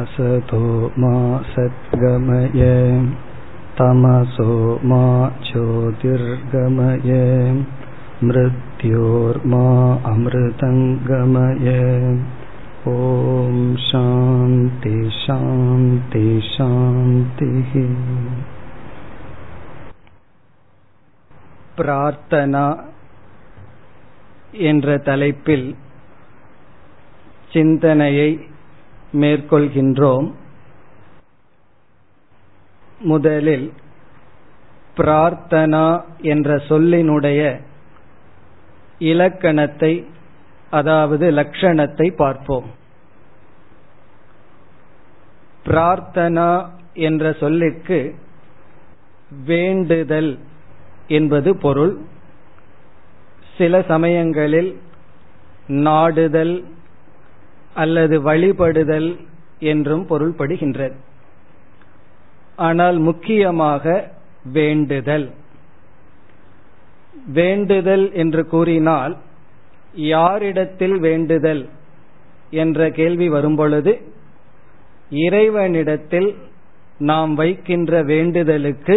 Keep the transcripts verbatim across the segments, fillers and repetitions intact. அசதோ மா சத்கமய தமசோ மா ஜோதிர்கமய மிருத்யோர்மா அமிர்தங்கமய. ஓம் சாந்தி சாந்தி சாந்தி. பிரார்த்தனா என்ற தலைப்பில் சிந்தனையை மேற்கொள்கின்றோம். முதலில் பிரார்த்தனா என்ற சொல்லினுடைய இலக்கணத்தை, அதாவது லட்சணத்தை பார்ப்போம். பிரார்த்தனா என்ற சொல்லிற்கு வேண்டுதல் என்பது பொருள். சில சமயங்களில் நாடுதல் அல்லது வழிபடுதல் என்றும் பொருள்படுகின்றது. ஆனால் முக்கியமாக வேண்டுதல். வேண்டுதல் என்று கூறினால் யாரிடத்தில் வேண்டுதல் என்ற கேள்வி வரும்பொழுது, இறைவனிடத்தில் நாம் வைக்கின்ற வேண்டுதலுக்கு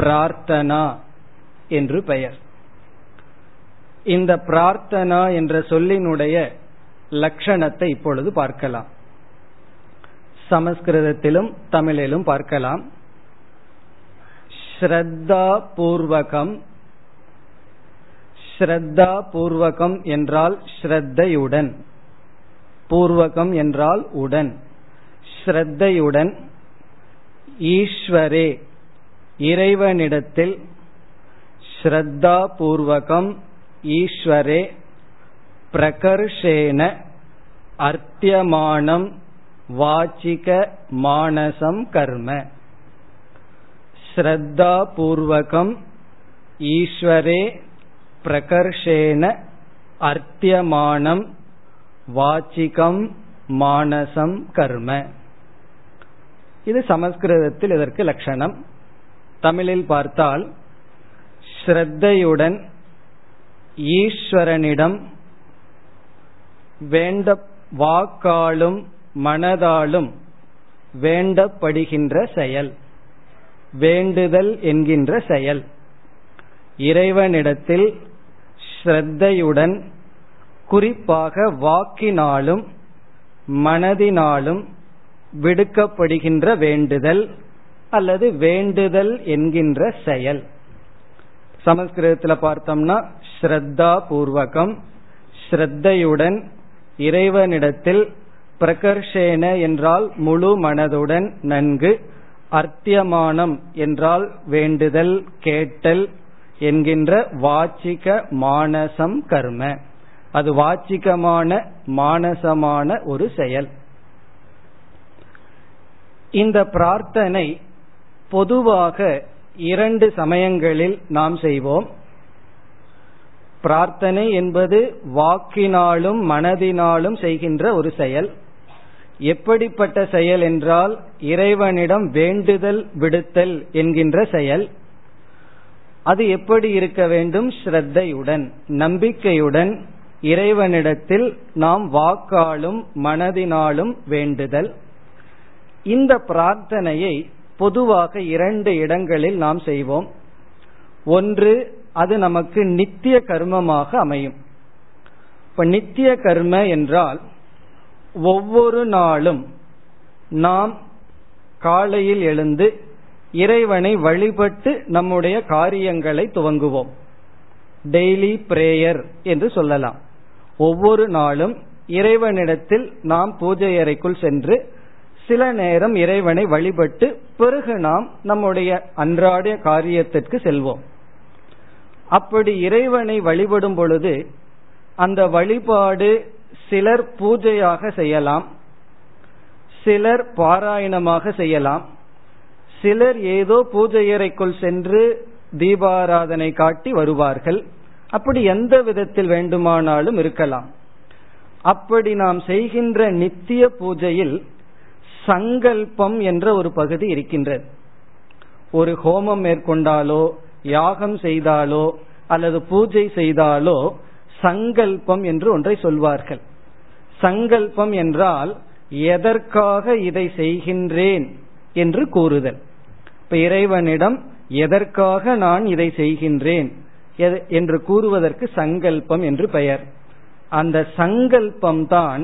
பிரார்த்தனா என்று பெயர். இந்த பிரார்த்தனா என்ற சொல்லினுடைய லட்சணத்தை இப்பொழுது பார்க்கலாம். சமஸ்கிருதத்திலும் தமிழிலும் பார்க்கலாம். ஸ்ரத்தா பூர்வகம். ஸ்ரத்தா பூர்வகம் என்றால் ஸ்ரத்தையுடன், பூர்வகம் என்றால் உடன். ஸ்ரத்தையுடன் ஈஸ்வரே, இறைவனிடத்தில் ஸ்ரத்தா பூர்வகம் ஈஸ்வரே பிரகர்ஷேன அர்த்தியமானம் வாச்சிக மானசம் கர்ம. ஸ்ரத்தா பூர்வகம் ஈஸ்வரே பிரகர்ஷேன அர்த்தியமானம் வாச்சிகம் மானசம் கர்ம. இது சமஸ்கிருதத்தில் இதற்கு லட்சணம். தமிழில் பார்த்தால், ஸ்ரத்தையுடன் ஈஸ்வரனிடம் வேண்ட வாக்காலும் மனதாலும் வேண்டப்படுகின்ற செயல், வேண்டுதல் என்கின்ற செயல். இறைவனிடத்தில் ஸ்ரத்தையுடன், குறிப்பாக வாக்கினாலும் மனதினாலும் விடுக்கப்படுகின்ற வேண்டுதல் அல்லது வேண்டுதல் என்கின்ற செயல். சமஸ்கிருதத்தில் பார்த்தோம்னா ஸ்ரத்தா பூர்வகம், ஸ்ரத்தையுடன் இறைவனிடத்தில் பிரகர்ஷேன என்றால் முழு மனதுடன் நன்கு, அர்த்தியமானம் என்றால் வேண்டுதல் கேட்டல் என்கின்ற வாச்சிக மானசம் கர்ம. அது வாச்சிகமான மானசமான ஒரு செயல். இந்த பிரார்த்தனை பொதுவாக இரண்டு சமயங்களில் நாம் செய்வோம். பிரார்த்தனை என்பது வாக்கினாலும் மனதினாலும் செய்கின்ற ஒரு செயல். எப்படிப்பட்ட செயல் என்றால் இறைவனிடம் வேண்டுதல் விடுத்தல் என்கின்ற செயல். அது எப்படி இருக்க வேண்டும்? ஸ்ரத்தையுடன், நம்பிக்கையுடன் இறைவனிடத்தில் நாம் வாக்காலும் மனதினாலும் வேண்டுதல். இந்த பிரார்த்தனையை பொதுவாக இரண்டு இடங்களில் நாம் செய்வோம். ஒன்று, அது நமக்கு நித்திய கர்மமாக அமையும். இப்ப நித்திய கர்ம என்றால் ஒவ்வொரு நாளும் நாம் காலையில் எழுந்து இறைவனை வழிபட்டு நம்முடைய காரியங்களை துவங்குவோம். டெய்லி பிரேயர் என்று சொல்லலாம். ஒவ்வொரு நாளும் இறைவனிடத்தில் நாம் பூஜை அறைக்குள் சென்று சில நேரம் இறைவனை வழிபட்டு பிறகு நாம் நம்முடைய அன்றாட காரியத்திற்கு செல்வோம். அப்படி இறைவனை வழிபடும் பொழுது அந்த வழிபாடு சிலர் பூஜையாக செய்யலாம், சிலர் பாராயணமாக செய்யலாம், சிலர் ஏதோ பூஜையறைக்குள் சென்று தீபாராதனை காட்டி வருவார்கள். அப்படி எந்த விதத்தில் வேண்டுமானாலும் இருக்கலாம். அப்படி நாம் செய்கின்ற நித்திய பூஜையில் சங்கல்பம் என்ற ஒரு பகுதி இருக்கின்றது. ஒரு ஹோமம் மேற்கொண்டாலோ, யாகம் செய்தாலோ அல்லது பூஜை செய்தாலோ சங்கல்பம் என்று ஒன்றை சொல்வார்கள். சங்கல்பம் என்றால் எதற்காக இதை செய்கின்றேன் என்று கூறுதல். இப்ப இறைவனிடம் எதற்காக நான் இதை செய்கின்றேன் என்று கூறுவதற்கு சங்கல்பம் என்று பெயர். அந்த சங்கல்பம்தான்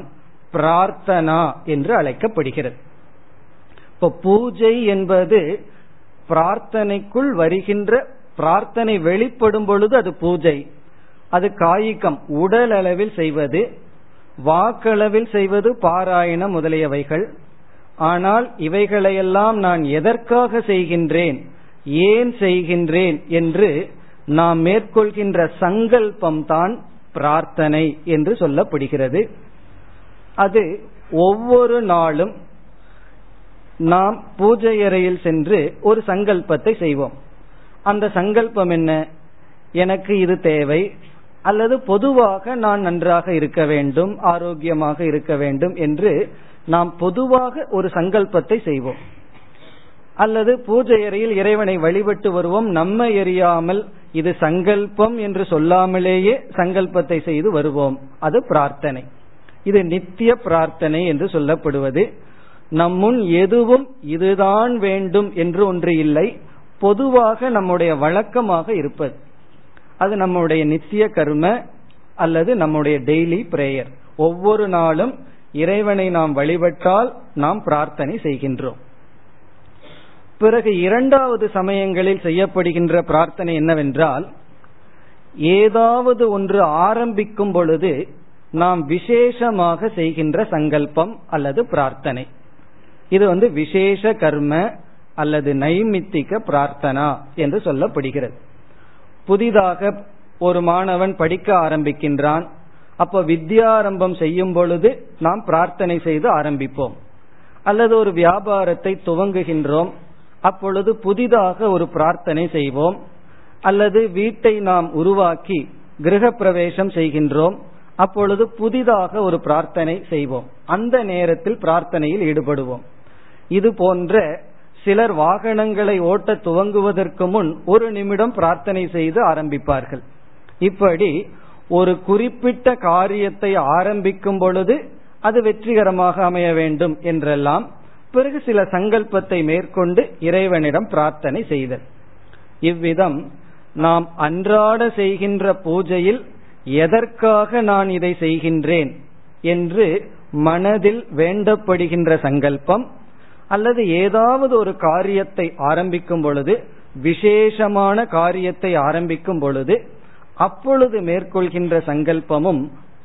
பிரார்த்தனா என்று அழைக்கப்படுகிறது. இப்ப பூஜை என்பது பிரார்த்தனைக்குள் வருகின்ற, பிரார்த்தனை வெளிப்படும் பொழுது அது பூஜை. அது காய்கம், உடல் அளவில் செய்வது, வாக்களவில் செய்வது, பாராயணம் முதலியவைகள். ஆனால் இவைகளையெல்லாம் நான் எதற்காக செய்கின்றேன், ஏன் செய்கின்றேன் என்று நாம் மேற்கொள்கின்ற சங்கல்பம்தான் பிரார்த்தனை என்று சொல்லப்படுகிறது. அது ஒவ்வொரு நாளும் நாம் பூஜை அறையில் சென்று ஒரு சங்கல்பத்தை செய்வோம். அந்த சங்கல்பம் என்ன? எனக்கு இது தேவை, அல்லது பொதுவாக நான் நன்றாக இருக்க வேண்டும், ஆரோக்கியமாக இருக்க வேண்டும் என்று நாம் பொதுவாக ஒரு சங்கல்பத்தை செய்வோம். அல்லது பூஜை அறையில் இறைவனை வழிபட்டு வருவோம், நம்மை எறியாமல் இது சங்கல்பம் என்று சொல்லாமலேயே சங்கல்பத்தை செய்து வருவோம். அது பிரார்த்தனை. இது நித்திய பிரார்த்தனை என்று சொல்லப்படுவது. நம்முன் எதுவும் இதுதான் வேண்டும் என்று ஒன்று இல்லை, பொதுவாக நம்முடைய வழக்கமாக இருப்பது. அது நம்முடைய நித்திய கர்ம அல்லது நம்முடைய டெய்லி பிரேயர். ஒவ்வொரு நாளும் இறைவனை நாம் வழிபட்டால் நாம் பிரார்த்தனை செய்கின்றோம். பிறகு இரண்டாவது சமயங்களில் செய்யப்படுகின்ற பிரார்த்தனை என்னவென்றால், ஏதாவது ஒன்று ஆரம்பிக்கும் பொழுது நாம் விசேஷமாக செய்கின்ற சங்கல்பம் அல்லது பிரார்த்தனை. இது வந்து விசேஷ கர்ம அல்லது நைமித்திக பிரார்த்தனா என்று சொல்லப்படுகிறது. புதிதாக ஒரு மாணவன் படிக்க ஆரம்பிக்கின்றான். அப்போ வித்யாரம்பம் செய்யும் பொழுது நாம் பிரார்த்தனை செய்து ஆரம்பிப்போம். அல்லது ஒரு வியாபாரத்தை துவங்குகின்றோம், அப்பொழுது புதிதாக ஒரு பிரார்த்தனை செய்வோம். அல்லது வீட்டை நாம் உருவாக்கி கிரகப்பிரவேசம் செய்கின்றோம், அப்பொழுது புதிதாக ஒரு பிரார்த்தனை செய்வோம். அந்த நேரத்தில் பிரார்த்தனையில் ஈடுபடுவோம். இது போன்ற சிலர் வாகனங்களை ஓட்ட துவங்குவதற்கு முன் ஒரு நிமிடம் பிரார்த்தனை செய்து ஆரம்பிப்பார்கள். இப்படி ஒரு குறிப்பிட்ட காரியத்தை ஆரம்பிக்கும் பொழுது அது வெற்றிகரமாக அமைய வேண்டும் என்றெல்லாம் பிறகு சில சங்கல்பத்தை மேற்கொண்டு இறைவனிடம் பிரார்த்தனை செய்தல். இவ்விதம் நாம் அன்றாட செய்கின்ற பூஜையில் எதற்காக நான் இதை செய்கின்றேன் என்று மனதில் வேண்டப்படுகின்ற சங்கல்பம், அல்லது ஏதாவது ஒரு காரியத்தை ஆரம்பிக்கும் பொழுது, விசேஷமான காரியத்தை ஆரம்பிக்கும் பொழுது அப்பொழுது மேற்கொள்கின்ற சங்கல்பமும்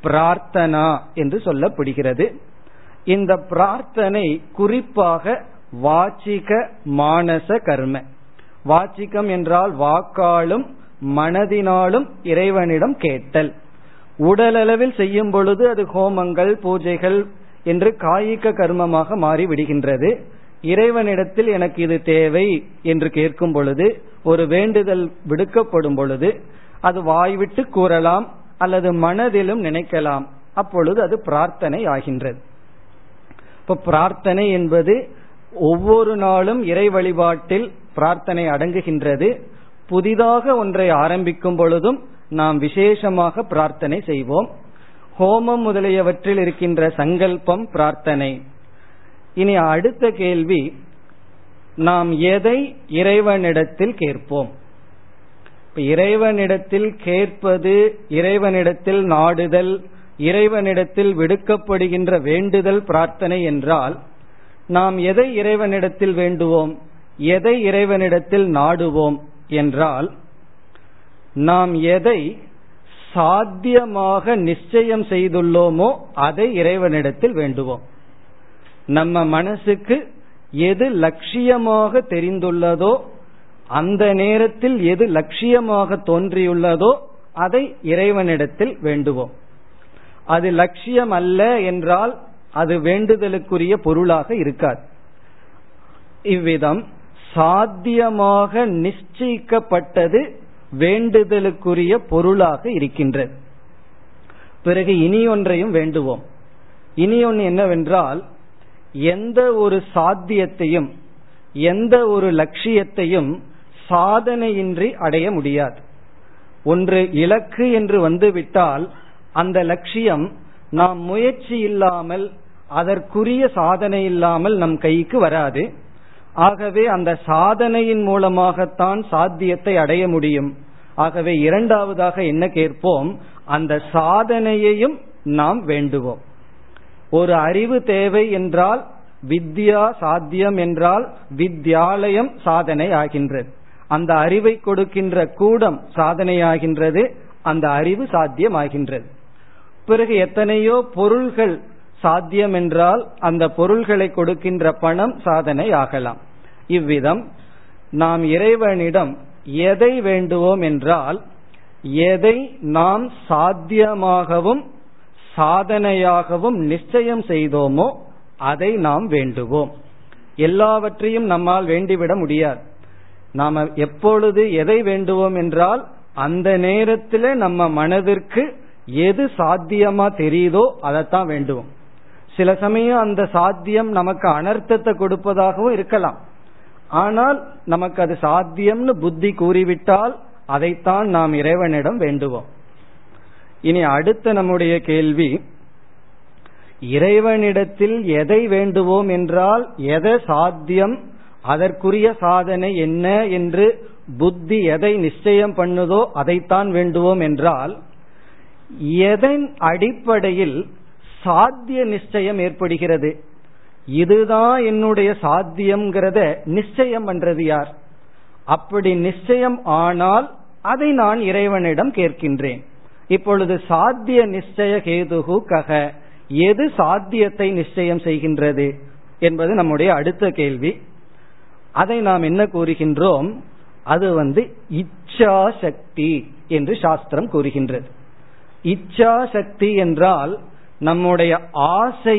பிரார்த்தனா என்று சொல்லப்படுகிறது. இந்த பிரார்த்தனை குறிப்பாக வாச்சிக மானச கர்ம. வாச்சிகம் என்றால் வாக்காலும் மனதினாலும் இறைவனிடம் கேட்டல். உடலளவில் செய்யும் பொழுது அது ஹோமங்கள், பூஜைகள் என்று காயிக கர்மமாக மாறிவிடுகின்றது. இறைவனிடத்தில் எனக்கு இது தேவை என்று கேட்கும் பொழுது, ஒரு வேண்டுதல் விடுக்கப்படும் பொழுது அது வாய்விட்டு கூறலாம் அல்லது மனதிலும் நினைக்கலாம். அப்பொழுது அது பிரார்த்தனை ஆகின்றது. இப்ப பிரார்த்தனை என்பது ஒவ்வொரு நாளும் இறை வழிபாட்டில் பிரார்த்தனை அடங்குகின்றது. புதிதாக ஒன்றை ஆரம்பிக்கும் பொழுதும் நாம் விசேஷமாக பிரார்த்தனை செய்வோம். ஹோமம் முதலியவற்றில் இருக்கின்ற சங்கல்பம் பிரார்த்தனை. இனி அடுத்த கேள்வி, நாம் எதை இறைவனிடத்தில் கேட்போம்? இறைவனிடத்தில் கேட்பது, இறைவனிடத்தில் நாடுதல், இறைவனிடத்தில் விடுக்கப்படுகின்ற வேண்டுதல் பிரார்த்தனை என்றால் நாம் எதை இறைவனிடத்தில் வேண்டுவோம், எதை இறைவனிடத்தில் நாடுவோம் என்றால், நாம் எதை சாத்தியமாக நிச்சயம் செய்துள்ளோமோ அதை இறைவனிடத்தில் வேண்டுவோம். நம்ம மனசுக்கு எது லட்சியமாக தெரிந்துள்ளதோ, அந்த நேரத்தில் எது லட்சியமாக தோன்றியுள்ளதோ அதை இறைவனிடத்தில் வேண்டுவோம். அது லட்சியம் அல்ல என்றால் அது வேண்டுதலுக்குரிய பொருளாக இருக்காது. இவ்விதம் சாத்தியமாக நிச்சயிக்கப்பட்டது வேண்டுதலுக்குரிய பொருளாக இருக்கின்றது. பிறகு இனி ஒன்றையும் வேண்டுவோம். இனி ஒன்று என்னவென்றால், எந்த ஒரு சாத்தியத்தையும் எந்த ஒரு லட்சியத்தையும் சாதனையின்றி அடைய முடியாது. ஒன்று இலக்கு என்று வந்துவிட்டால் அந்த லட்சியம் நாம் முயற்சி இல்லாமல் அதற்குரிய சாதனை இல்லாமல் நம் கைக்கு வராது. ஆகவே அந்த சாதனையின் மூலமாகத்தான் சாத்தியத்தை அடைய முடியும். ஆகவே இரண்டாவதாக என்ன கேட்போம், அந்த சாதனையையும் நாம் வேண்டுவோம். ஒரு அறிவு தேவை என்றால் வித்யா சாத்தியம் என்றால் வித்யாலயம் சாதனை ஆகின்றது, அந்த அறிவை கொடுக்கின்ற கூடம் சாதனையாகின்றது, அந்த அறிவு சாத்தியமாகின்றது. பிறகு எத்தனையோ பொருள்கள் சாத்தியம் என்றால் அந்த பொருள்களை கொடுக்கின்ற பணம் சாதனை ஆகலாம். இவ்விதம் நாம் இறைவனிடம் எதை வேண்டுவோம் என்றால் எதை நாம் சாத்தியமாகவும் சாதனையாகவும் நிச்சயம் செய்தோமோ அதை நாம் வேண்டுவோம். எல்லாவற்றையும் நம்மால் வேண்டிவிட முடியாது. நாம் எப்பொழுது எதை வேண்டுவோம் என்றால் அந்த நேரத்தில் நம்ம மனதிற்கு எது சாத்தியமா தெரியுதோ அதைத்தான் வேண்டுவோம். சில சமயம் அந்த சாத்தியம் நமக்கு அனர்த்தத்தை கொடுப்பதாகவும் இருக்கலாம். ஆனால் நமக்கு அது சாத்தியம்னு புத்தி கூறிவிட்டால் அதைத்தான் நாம் இறைவனிடம் வேண்டுவோம். இனி அடுத்த நம்முடைய கேள்வி, இறைவனிடத்தில் எதை வேண்டுவோம் என்றால் எதை சாத்தியம், அதற்குரிய சாதனை என்ன என்று புத்தி எதை நிச்சயம் பண்ணுதோ அதைத்தான் வேண்டுவோம் என்றால் எதன் அடிப்படையில் சாத்திய நிச்சயம் ஏற்படுகிறது, இதுதான் என்னுடைய சாத்தியம்ங்கிறத நிச்சயம் பண்றது யார்? அப்படி நிச்சயம் ஆனால் அதை நான் இறைவனிடம் கேட்கின்றேன். இப்பொழுது சாத்திய நிச்சய கேதுகு கக, எது சாத்தியத்தை நிச்சயம் செய்கின்றது என்பது நம்முடைய அடுத்த கேள்வி. அதை நாம் என்ன கூறுகின்றோம், அது வந்து இச்சா சக்தி என்று சாஸ்திரம் கூறுகின்றது. இச்சா சக்தி என்றால் நம்முடைய ஆசை,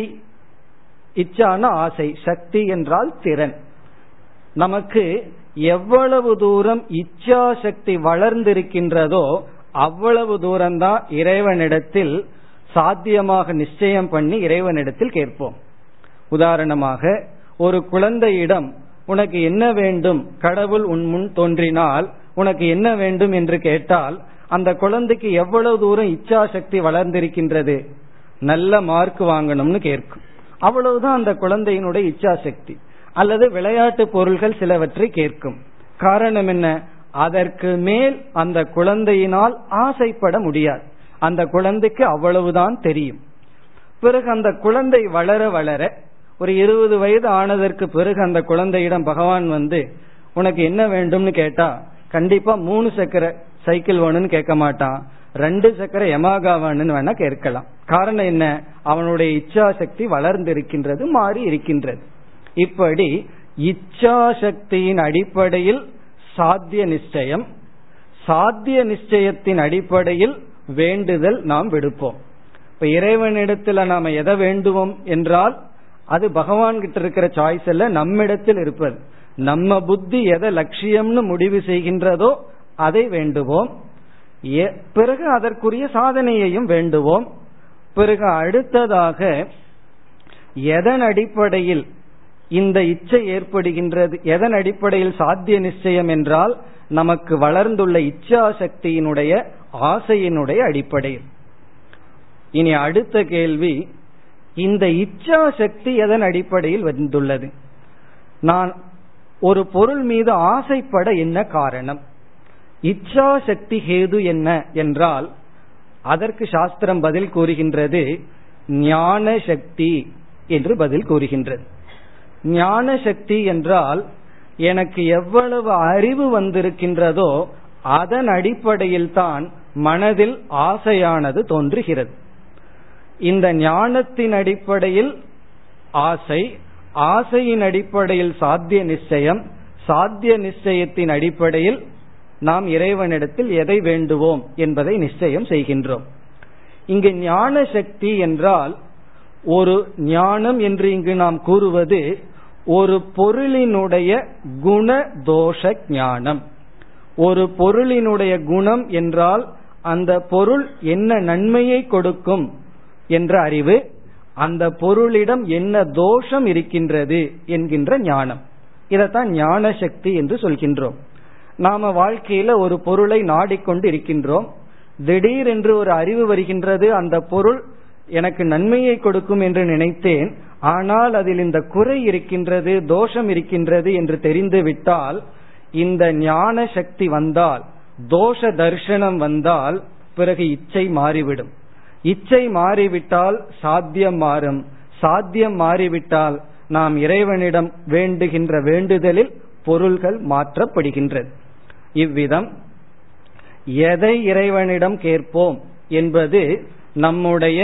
இச்சான ஆசை, சக்தி என்றால் திறன். நமக்கு எவ்வளவு தூரம் இச்சா சக்தி வளர்ந்திருக்கின்றதோ அவ்வளவு தூரம்தான் இறைவனிடத்தில் சாத்தியமாக நிச்சயம் பண்ணி இறைவனிடத்தில் கேட்போம். உதாரணமாக ஒரு குழந்தையிடம் உனக்கு என்ன வேண்டும், கடவுள் உன் முன் தோன்றினால் உனக்கு என்ன வேண்டும் என்று கேட்டால் அந்த குழந்தைக்கு எவ்வளவு தூரம் இச்சா சக்தி வளர்ந்திருக்கின்றது? நல்ல மார்க் வாங்கணும்னு கேட்கும், அவ்வளவுதான் அந்த குழந்தையினுடைய இச்சா சக்தி. அல்லது விளையாட்டு பொருள்கள் சிலவற்றை கேட்கும். காரணம் என்ன, அதற்கு மேல் அந்த குழந்தையினால் ஆசைப்பட முடியாது, அந்த குழந்தைக்கு அவ்வளவுதான் தெரியும். பிறகு அந்த குழந்தை வளர வளர ஒரு இருபது வயது ஆனதற்கு பிறகு அந்த குழந்தையிடம் பகவான் வந்து உனக்கு என்ன வேண்டும்னு கேட்டா கண்டிப்பா மூணு சக்கர சைக்கிள் வேணும்னு கேட்க மாட்டான், ரெண்டு சக்கர யமாகா வேணும்னு வேணா கேட்கலாம். காரணம் என்ன, அவனுடைய இச்சா சக்தி வளர்ந்திருக்கின்றது, மாறி இருக்கின்றது. இப்படி இச்சா சக்தியின் அடிப்படையில் சாத்திய நிச்சயம், சாத்திய நிச்சயத்தின் அடிப்படையில் வேண்டுதல் நாம் விடுப்போம். இப்ப இறைவனிடத்துல நாம எதை வேண்டுவோம் என்றால் அது பகவான் கிட்ட இருக்கிற சாய்ஸ் அல்ல, நம்மிடத்தில் இருப்பது. நம்ம புத்தி எதை லட்சியம்னு முடிவு செய்கின்றதோ அதை வேண்டுவோம். பிறகு அதற்குரிய சாதனையையும் வேண்டுவோம். பிறகு அடுத்ததாக எதன் அடிப்படையில் இந்த இச்சை ஏற்படுகின்றது, எதன் அடிப்படையில் சாத்திய நிச்சயம் என்றால் நமக்கு வளர்ந்துள்ள இச்சா சக்தியினுடைய ஆசையினுடைய அடிப்படையில். இனி அடுத்த கேள்வி, இந்த இச்சா சக்தி எதன் அடிப்படையில் வந்துள்ளது? நான் ஒரு பொருள் மீது ஆசைப்பட என்ன காரணம், இச்சா சக்தி ஹேது என்ன என்றால் அதற்கு சாஸ்திரம் பதில் கூறுகின்றது, ஞான சக்தி என்று பதில் கூறுகின்றது. ஞான சக்தி என்றால் எனக்கு எவ்வளவு அறிவு வந்திருக்கின்றதோ அதன் அடிப்படையில் தான் மனதில் ஆசையானது தோன்றுகிறது. இந்த ஞானத்தின் அடிப்படையில் ஆசை, ஆசையின் அடிப்படையில் சாத்திய நிச்சயம், சாத்திய நிச்சயத்தின் அடிப்படையில் நாம் இறைவனிடத்தில் எதை வேண்டுவோம் என்பதை நிச்சயம் செய்கின்றோம். இங்கு ஞான சக்தி என்றால் ஒரு ஞானம் என்று இங்கு நாம் கூறுவது ஒரு பொருளினுடைய குண தோஷ ஞானம். ஒரு பொருளினுடைய குணம் என்றால் அந்த பொருள் என்ன நன்மையை கொடுக்கும் என்ற அறிவு, அந்த பொருளிடம் என்ன தோஷம் இருக்கின்றது என்கின்ற ஞானம். இதைத்தான் ஞான சக்தி என்று சொல்கின்றோம். நாம வாழ்க்கையில ஒரு பொருளை நாடிக்கொண்டு இருக்கின்றோம், திடீரென்று ஒரு அறிவு வருகின்றது, அந்த பொருள் எனக்கு நன்மையை கொடுக்கும் என்று நினைத்தேன், ஆனால் அதில் இந்த குறை இருக்கின்றது, தோஷம் இருக்கின்றது என்று தெரிந்து விட்டால், இந்த ஞான சக்தி வந்தால், தோஷ தர்சனம் வந்தால் பிறகு இச்சை மாறிவிடும். இச்சை மாறிவிட்டால் சாத்தியம் மாறும். சாத்தியம் மாறிவிட்டால் நாம் இறைவனிடம் வேண்டுகின்ற வேண்டுதலில் பொருள்கள் மாற்றப்படுகின்றது. இவ்விதம் எதை இறைவனிடம் கேட்போம் என்பது நம்முடைய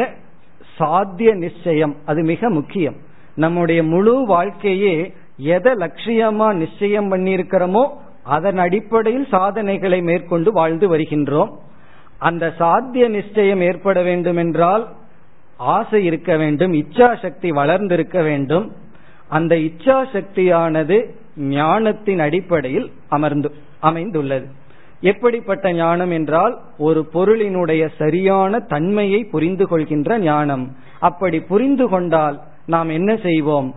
சாத்திய நிச்சயம், அது மிக முக்கியம். நம்முடைய முழு வாழ்க்கையே எதை லட்சியமா நிச்சயம் பண்ணியிருக்கிறோமோ அதன் அடிப்படையில் சாதனைகளை மேற்கொண்டு வாழ்ந்து வருகின்றோம். அந்த சாத்திய நிச்சயம் ஏற்பட வேண்டும் என்றால் ஆசை இருக்க வேண்டும், இச்சா சக்தி வளர்ந்திருக்க வேண்டும். அந்த இச்சா சக்தியானது ஞானத்தின் அடிப்படையில் அமர்ந்து அமைந்துள்ளது. எப்படிப்பட்ட ஞானம் என்றால், ஒரு பொருளினுடைய சரியான தன்மையை புரிந்து கொள்கின்ற ஞானம். அப்படி புரிந்து கொண்டால் நாம் என்ன செய்வோம்?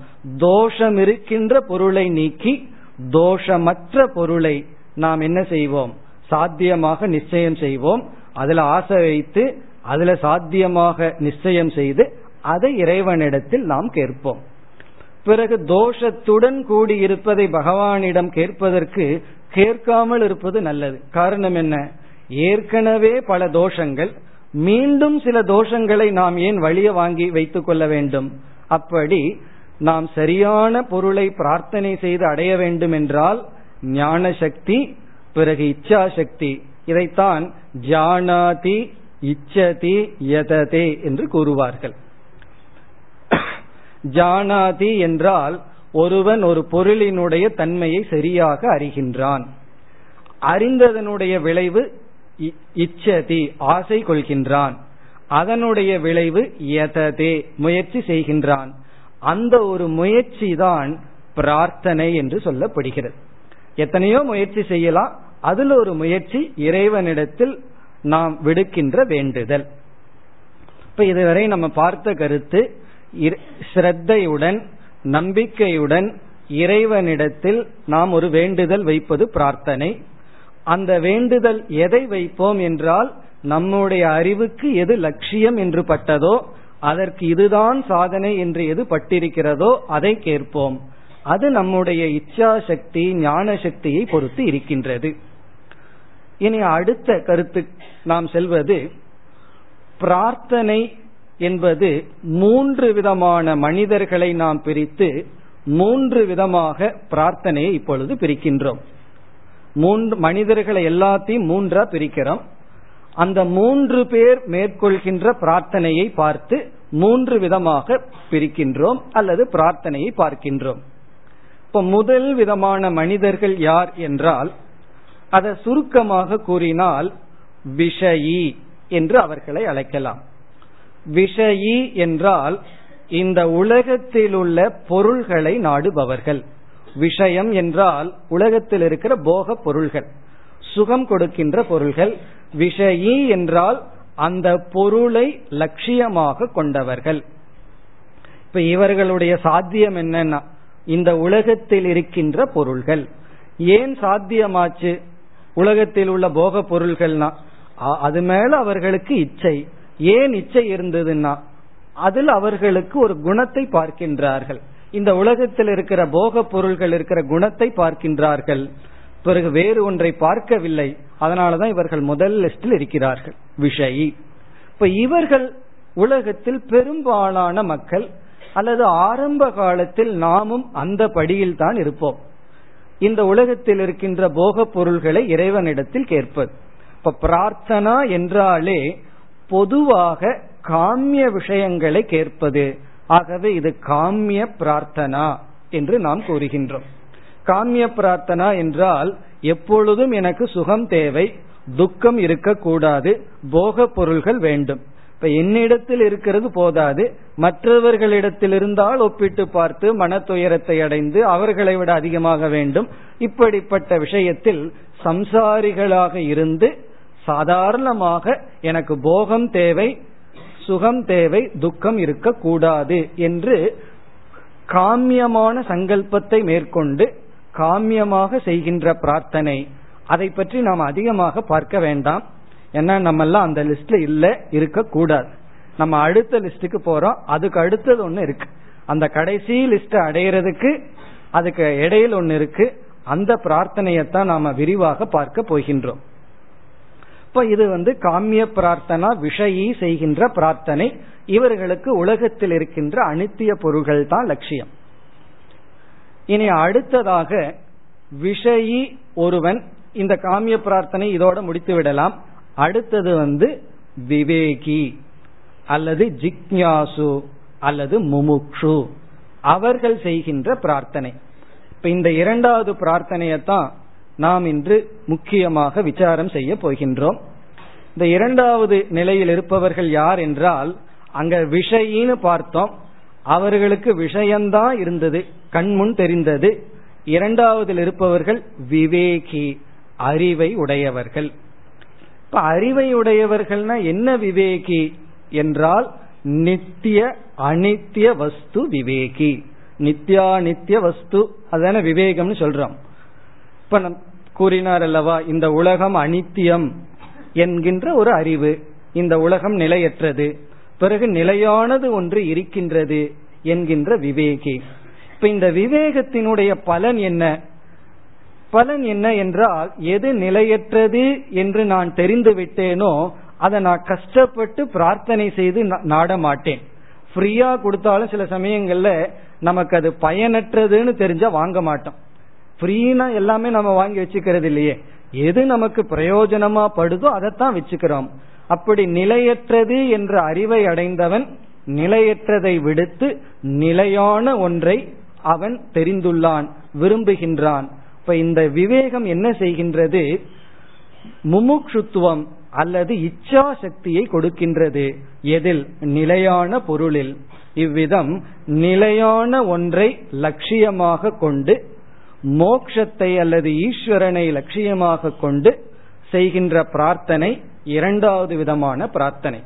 தோஷம் இருக்கின்ற பொருளை நீக்கி தோஷமற்ற பொருளை நாம் என்ன செய்வோம்? சாத்தியமாக நிச்சயம் செய்வோம். அதுல ஆசை வைத்து அதுல சாத்தியமாக நிச்சயம் செய்து அதை இறைவனிடத்தில் நாம் கேட்போம். பிறகு தோஷத்துடன் கூடியிருப்பதை பகவானிடம் கேட்பதற்கு கேட்காமல் இருப்பது நல்லது. காரணம் என்ன? ஏற்கனவே பல தோஷங்கள், மீண்டும் சில தோஷங்களை நாம் ஏன் வலிய வாங்கி வைத்துக் கொள்ள வேண்டும்? அப்படி நாம் சரியான பொருளை பிரார்த்தனை செய்து அடைய வேண்டும் என்றால் ஞான சக்தி, பிறகு இச்சா சக்தி. இதைத்தான் ஜானாதி இச்சதி யததே என்று கூறுவார்கள். ஜானாதி என்றால் ஒருவன் ஒரு பொருளினுடைய தன்மையை சரியாக அறிகின்றான். அறிந்ததனுடைய விளைவு இச்சதி, ஆசை கொள்கின்றான். அதனுடைய விளைவு யததே, முயற்சி செய்கின்றான். அந்த ஒரு முயற்சி தான் பிரார்த்தனை என்று சொல்லப்படுகிறது. எத்தனையோ முயற்சி செய்யலாம், அதில் ஒரு முயற்சி இறைவனிடத்தில் நாம் விடுக்கின்ற வேண்டுதல். இப்ப இதுவரை நம்ம பார்த்த கருத்து, ஸ்ரத்தையுடன் நம்பிக்கையுடன் இறைவனிடத்தில் நாம் ஒரு வேண்டுதல் வைப்பது பிரார்த்தனை. அந்த வேண்டுதல் எதை வைப்போம் என்றால், நம்முடைய அறிவுக்கு எது லட்சியம் என்று பட்டதோ, அதற்கு இதுதான் சாதனை என்று எது பட்டிருக்கிறதோ அதை கேட்போம். அது நம்முடைய இச்சா சக்தி, ஞான சக்தியை பொறுத்து இருக்கின்றது. இனி அடுத்த கருத்து நாம் செல்வது, பிரார்த்தனை என்பது மூன்று விதமான மனிதர்களை நாம் பிரித்து மூன்று விதமாக பிரார்த்தனையை இப்பொழுது பிரிக்கின்றோம். மூன்று மனிதர்களை எல்லாத்தையும் மூன்றா பிரிக்கிறோம். அந்த மூன்று பேர் மேற்கொள்கின்ற பிரார்த்தனையை பார்த்து மூன்று விதமாக பிரிக்கின்றோம் அல்லது பிரார்த்தனையை பார்க்கின்றோம். இப்ப முதல் விதமான மனிதர்கள் யார் என்றால், அதை சுருக்கமாக கூறினால் விஷயி என்று அவர்களை அழைக்கலாம். விஷயி என்றால் இந்த உலகத்தில் உள்ள பொருள்களை நாடுபவர்கள். விஷயம் என்றால் உலகத்தில் இருக்கிற போக பொருள்கள், சுகம் கொடுக்கின்ற பொருள்கள். விஷயி என்றால் அந்த பொருளை லட்சியமாக கொண்டவர்கள். இப்ப இவர்களுடைய சாத்தியம் என்னன்னா, இந்த உலகத்தில் இருக்கின்ற பொருள்கள். ஏன் சாத்தியமாச்சு? உலகத்தில் உள்ள போக பொருள்கள்னா அது மேல அவர்களுக்கு இச்சை. ஏன் இச்சை இருந்ததுன்னா, அதில் அவர்களுக்கு ஒரு குணத்தை பார்க்கின்றார்கள். இந்த உலகத்தில் இருக்கிற போக பொருள்கள் இருக்கிற குணத்தை பார்க்கின்றார்கள். பிறகு வேறு ஒன்றை பார்க்கவில்லை. அதனாலதான் இவர்கள் முதல் லிஸ்டில் இருக்கிறார்கள், விஷயி. இப்ப இவர்கள் உலகத்தில் பெரும்பாலான மக்கள் அல்லது ஆரம்ப காலத்தில் நாமும் அந்த படியில் தான் இருப்போம். இந்த உலகத்தில் இருக்கின்ற போக பொருள்களை இறைவனிடத்தில் கேட்பது. இப்ப பிரார்த்தனா என்றாலே பொதுவாக காமிய விஷயங்களை கேட்பது. ஆகவே இது காமிய பிரார்த்தனா என்று நாம் கூறுகின்றோம். காமிய பிரார்த்தனா என்றால் எப்பொழுதும் எனக்கு சுகம் தேவை, துக்கம் இருக்கக்கூடாது, போக பொருள்கள் வேண்டும். இப்ப என்னிடத்தில் இருக்கிறது போதாது, மற்றவர்களிடத்தில் இருந்தால் ஒப்பிட்டு பார்த்து மன துயரத்தை அடைந்து அவர்களை விட அதிகமாக வேண்டும். இப்படிப்பட்ட விஷயத்தில் சம்சாரிகளாக இருந்து சாதாரணமாக எனக்கு போகம் தேவை, சுகம் தேவை, துக்கம் இருக்கக்கூடாது என்று காமியமான சங்கல்பத்தை மேற்கொண்டு காமியமாக செய்கின்ற பிரார்த்தனை. அதை பற்றி நாம் அதிகமாக பார்க்க வேண்டாம். ஏன்னா நம்மெல்லாம் அந்த லிஸ்ட்ல இல்லை, இருக்கக்கூடாது. நம்ம அடுத்த லிஸ்டுக்கு போறோம், அதுக்கு அடுத்தது ஒண்ணு இருக்கு. அந்த கடைசி லிஸ்ட் அடையிறதுக்கு அதுக்கு இடையில் ஒண்ணு இருக்கு. அந்த பிரார்த்தனையத்தான் நாம விரிவாக பார்க்க போகின்றோம். இப்ப இது வந்து காமிய பிரார்த்தனா, விஷயி செய்கின்ற பிரார்த்தனை. இவர்களுக்கு உலகத்தில் இருக்கின்ற அனித்திய பொருள்கள் தான் லட்சியம். இனி அடுத்ததாக விஷயி ஒருவன், இந்த காமிய பிரார்த்தனை இதோட முடித்து விடலாம். அடுத்தது வந்து விவேகி அல்லது ஜிக்ஞாசு அல்லது முமுக்ஷு, அவர்கள் செய்கின்ற பிரார்த்தனை. இப்ப இந்த இரண்டாவது பிரார்த்தனையத்தான் நாம் இன்று முக்கியமாக விசாரம் செய்ய போகின்றோம். இந்த இரண்டாவது நிலையில் இருப்பவர்கள் யார் என்றால், அங்க விஷயின்னு பார்த்தோம், அவர்களுக்கு விஷயம்தான் இருந்தது, கண்முன் தெரிந்தது. இரண்டாவதில் இருப்பவர்கள் விவேகி, அறிவை உடையவர்கள். இப்ப அறிவை உடையவர்கள்னா என்ன விவேகி என்றால் நித்திய அனித்திய வஸ்து விவேகி. நித்தியா நித்திய வஸ்து அதான விவேகம்னு சொல்றோம். இப்ப நம் கூறினார் அல்லவா, இந்த உலகம் அனித்தியம் என்கின்ற ஒரு அறிவு, இந்த உலகம் நிலையற்றது, பிறகு நிலையானது ஒன்று இருக்கின்றது என்கின்ற விவேகி. இப்ப இந்த விவேகத்தினுடைய பலன் என்ன? பலன் என்ன என்றால், எது நிலையற்றது என்று நான் தெரிந்து விட்டேனோ அதை நான் கஷ்டப்பட்டு பிரார்த்தனை செய்து நாட மாட்டேன். ஃப்ரீயா கொடுத்தாலும் சில சமயங்கள்ல நமக்கு அது பயனற்றதுன்னு தெரிஞ்சா வாங்க மாட்டோம். ஃப்ரீனா எல்லாமே நம்ம வாங்கி வச்சுக்கிறது இல்லையே, எது நமக்கு பிரயோஜனமா படுதோ அதைத்தான் வச்சுக்கிறோம். அப்படி நிலையற்றது என்ற அறிவை அடைந்தவன் நிலையற்றதை விடுத்து நிலையான ஒன்றை அவன் தெரிந்துள்ளான், விரும்புகின்றான். இப்ப இந்த விவேகம் என்ன செய்கின்றது? முமுக்ஷுத்துவம் அல்லது இச்சா சக்தியை கொடுக்கின்றது. எதில்? நிலையான பொருளில். இவ்விதம் நிலையான ஒன்றை லட்சியமாக கொண்டு, மோக்ஷத்தை அல்லது ஈஸ்வரனை லட்சியமாக கொண்டு செய்கின்ற பிரார்த்தனை இரண்டாவது விதமான பிரார்த்தனை.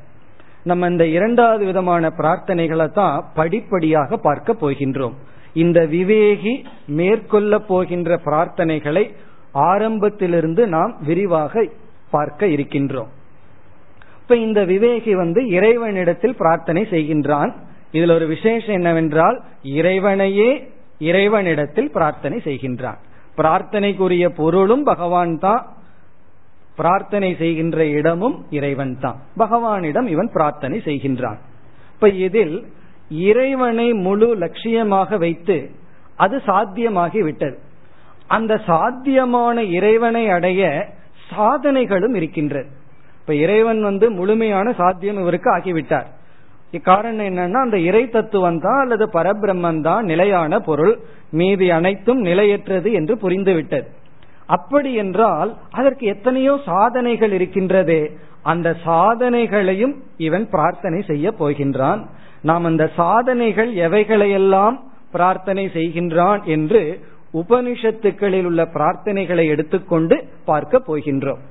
நம்ம இந்த இரண்டாவது விதமான பிரார்த்தனைகளை தான் படிப்படியாக பார்க்க போகின்றோம். இந்த விவேகி மேற்கொள்ள போகின்ற பிரார்த்தனைகளை ஆரம்பத்திலிருந்து நாம் விரிவாக பார்க்க இருக்கின்றோம். இப்ப இந்த விவேகி வந்து இறைவனிடத்தில் பிரார்த்தனை செய்கின்றான். இதுல ஒரு விசேஷம் என்னவென்றால், இறைவனையே இறைவனிடத்தில் பிரார்த்தனை செய்கின்றான். பிரார்த்தனைக்குரிய பொருளும் பகவான் தான், பிரார்த்தனை செய்கின்ற இடமும் இறைவன் தான். பகவானிடம் இவன் பிரார்த்தனை செய்கின்றான். இப்ப இதில் இறைவனை முழு லட்சியமாக வைத்து அது சாத்தியமாகி விட்டது. அந்த சாத்தியமான இறைவனை அடைய சாதனைகளும் இருக்கின்றது. இப்ப இறைவன் வந்து முழுமையான சாத்தியம் இவருக்கு ஆகிவிட்டார். இக்காரணம் என்னன்னா, அந்த இறை தத்துவம் தான் அல்லது பரபிரம்மன் தான் நிலையான பொருள், மீதி அனைத்தும் நிலையற்றது என்று புரிந்துவிட்டது. அப்படி என்றால் அதற்கு எத்தனையோ சாதனைகள் இருக்கின்றது. அந்த சாதனைகளையும் இவன் பிரார்த்தனை செய்ய போகின்றான். நாம் அந்த சாதனைகள் எவைகளையெல்லாம் பிரார்த்தனை செய்கின்றான் என்று உபனிஷத்துக்களில் உள்ள பிரார்த்தனைகளை எடுத்துக்கொண்டு பார்க்க போகின்றோம்.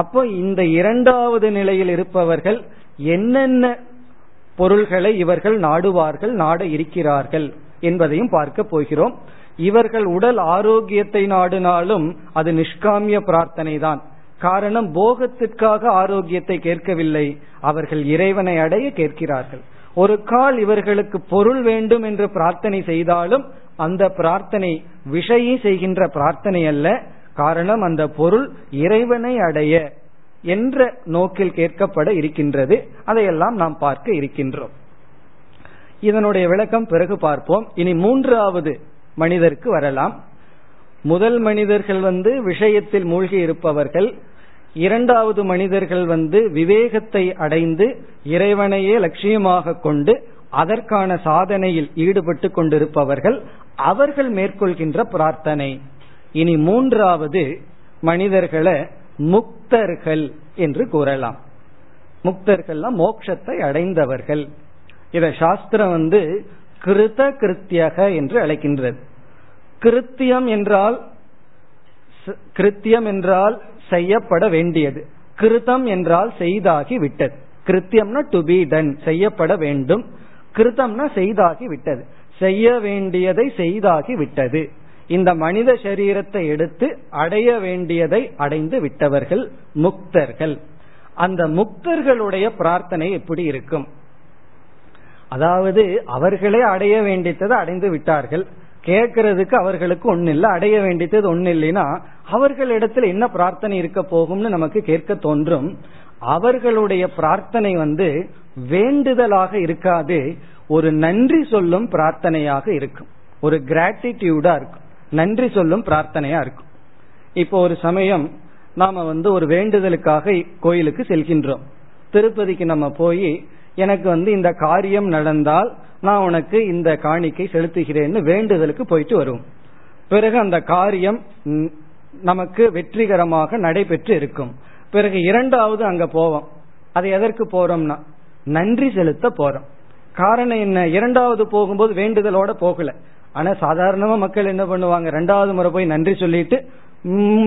அப்போ இந்த இரண்டாவது நிலையில் இருப்பவர்கள் என்னென்ன பொருள்களை இவர்கள் நாடுவார்கள், நாட இருக்கிறார்கள் என்பதையும் பார்க்க போகிறோம். இவர்கள் உடல் ஆரோக்கியத்தை நாடினாலும் அது நிஷ்காமிய பிரார்த்தனை தான். காரணம், போகத்திற்காக ஆரோக்கியத்தை கேட்கவில்லை, அவர்கள் இறைவனை அடைய கேட்கிறார்கள். ஒரு கால் இவர்களுக்கு பொருள் வேண்டும் என்று பிரார்த்தனை செய்தாலும் அந்த பிரார்த்தனை விஷயி செய்கின்ற பிரார்த்தனை அல்ல. காரணம், அந்த பொருள் இறைவனை அடைய என்ற நோக்கில் கேட்கப்பட இருக்கின்றது. அதையெல்லாம் நாம் பார்க்க இருக்கின்றோம். இதனுடைய விளக்கம் பிறகு பார்ப்போம். இனி மூன்றாவது மனிதருக்கு வரலாம். முதல் மனிதர்கள் வந்து விஷயத்தில் மூழ்கி இருப்பவர்கள். இரண்டாவது மனிதர்கள் வந்து விவேகத்தை அடைந்து இறைவனையே லட்சியமாக கொண்டு அதற்கான சாதனையில் ஈடுபட்டு கொண்டிருப்பவர்கள், அவர்கள் மேற்கொள்கின்ற பிரார்த்தனை. இனி மூன்றாவது மனிதர்களை முக்தர்கள் என்று கூறலாம். முக்தர்கள் மோட்சத்தை அடைந்தவர்கள். இத சாஸ்திரம் வந்து கிருத கிருத்தியக என்று அழைக்கின்றது. கிருத்தியம் என்றால் கிருத்தியம் என்றால் செய்யப்பட வேண்டியது, கிருதம் என்றால் செய்தாகி விட்டது. கிருத்தியம்னா டு பி டன், செய்யப்பட வேண்டும். கிருதம்னா செய்தாகி விட்டது, செய்ய வேண்டியதை செய்தாகி விட்டது. இந்த மனித சரீரத்தை எடுத்து அடைய வேண்டியதை அடைந்து விட்டவர்கள் முக்தர்கள். அந்த முக்தர்களுடைய பிரார்த்தனை எப்படி இருக்கும்? அதாவது அவர்களே அடைய வேண்டித்ததை அடைந்து விட்டார்கள். கேட்கறதுக்கு அவர்களுக்கு ஒன்னு இல்லை, அடைய வேண்டித்தது ஒன்னு இல்லைன்னா அவர்களிடத்துல என்ன பிரார்த்தனை இருக்க போகும்னு நமக்கு கேட்க தோன்றும். அவர்களுடைய பிரார்த்தனை வந்து வேண்டுதலாக இருக்காது, ஒரு நன்றி சொல்லும் பிரார்த்தனையாக இருக்கும், ஒரு கிராட்டிடியூடா இருக்கும், நன்றி சொல்லும் பிரார்த்தனையா இருக்கும். இப்போ ஒரு சமயம் நாம வந்து ஒரு வேண்டுதலுக்காக கோயிலுக்கு செல்கின்றோம், திருப்பதிக்கு நம்ம போய் எனக்கு வந்து இந்த காரியம் நடந்தால் நான் உனக்கு இந்த காணிக்கை செலுத்துகிறேன்னு வேண்டுதலுக்கு போயிட்டு வருவோம். பிறகு அந்த காரியம் நமக்கு வெற்றிகரமாக நடைபெற்று இருக்கும். பிறகு இரண்டாவது அங்க போவோம், அது எதற்கு போறோம்னா நன்றி செலுத்த போறோம். காரணம் என்ன, இரண்டாவது போகும்போது வேண்டுதலோட போகல. ஆனா சாதாரணமா மக்கள் என்ன பண்ணுவாங்க, ரெண்டாவது முறை போய் நன்றி சொல்லிட்டு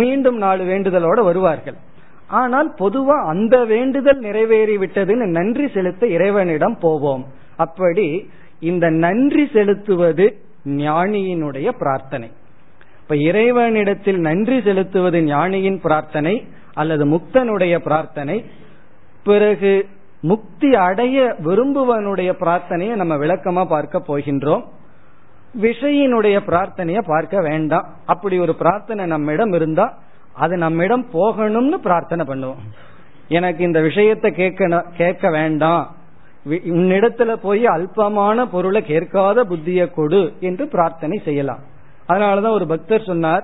மீண்டும் நாலு வேண்டுதலோட வருவார்கள். ஆனால் பொதுவா அந்த வேண்டுதல் நிறைவேறி விட்டதுன்னு நன்றி செலுத்த இறைவனிடம் போவோம். அப்படி இந்த நன்றி செலுத்துவது ஞானியினுடைய பிரார்த்தனை. இப்ப இறைவனிடத்தில் நன்றி செலுத்துவது ஞானியின் பிரார்த்தனை அல்லது முக்தனுடைய பிரார்த்தனை. பிறகு முக்தி அடைய விரும்புவனுடைய பிரார்த்தனையை நம்ம விளக்கமா பார்க்க போகின்றோம். விஷயினுடைய பிரார்த்தனைய பார்க்க வேண்டாம். அப்படி ஒரு பிரார்த்தனை நம்மிடம் இருந்தா அது நம்மிடம் போகணும்னு பிரார்த்தனை பண்ணுவோம். எனக்கு இந்த விஷயத்தை கேட்க கேட்க வேண்டாம், உன்னிடத்துல போய் அல்பமான பொருளை கேட்காத புத்திய கொடு என்று பிரார்த்தனை செய்யலாம். அதனாலதான் ஒரு பக்தர் சொன்னார்,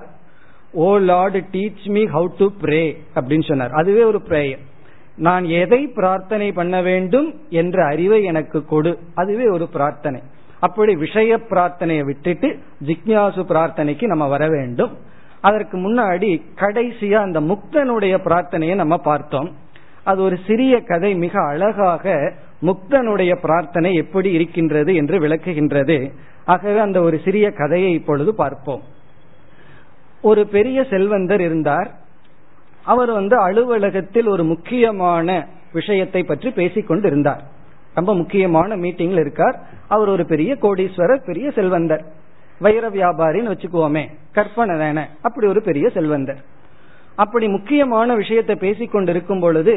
ஓ Lord teach me how to pray அப்படின்னு சொன்னார். அதுவே ஒரு பிரேயர். நான் எதை பிரார்த்தனை பண்ண வேண்டும் என்ற அறிவை எனக்கு கொடு, அதுவே ஒரு பிரார்த்தனை. அப்படி விஷய பிரார்த்தனையை விட்டுட்டு ஜிக்ஞாசு பிரார்த்தனைக்கு நம்ம வர வேண்டும். அதற்கு முன்னாடி கடைசியா அந்த முக்தனுடைய பிரார்த்தனையை நம்ம பார்த்தோம். அது ஒரு சிறிய கதை, மிக அழகாக முக்தனுடைய பிரார்த்தனை எப்படி இருக்கின்றது என்று விளக்குகின்றது. ஆகவே அந்த ஒரு சிறிய கதையை இப்பொழுது பார்ப்போம். ஒரு பெரிய செல்வந்தர் இருந்தார். அவர் வந்து அலுவலகத்தில் ஒரு முக்கியமான விஷயத்தை பற்றி பேசிக்கொண்டு இருந்தார். ரொம்ப முக்கியமான மீட்டிங்ல இருக்கார். அவர் ஒரு பெரிய கோடீஸ்வரர், பெரிய செல்வந்தர், வைர வியாபாரின்னு வச்சுக்குவோமே, கற்பனை தானே, அப்படி ஒரு பெரிய செல்வந்தர். அப்படி முக்கியமான விஷயத்தை பேசிக்கொண்டு இருக்கும் பொழுது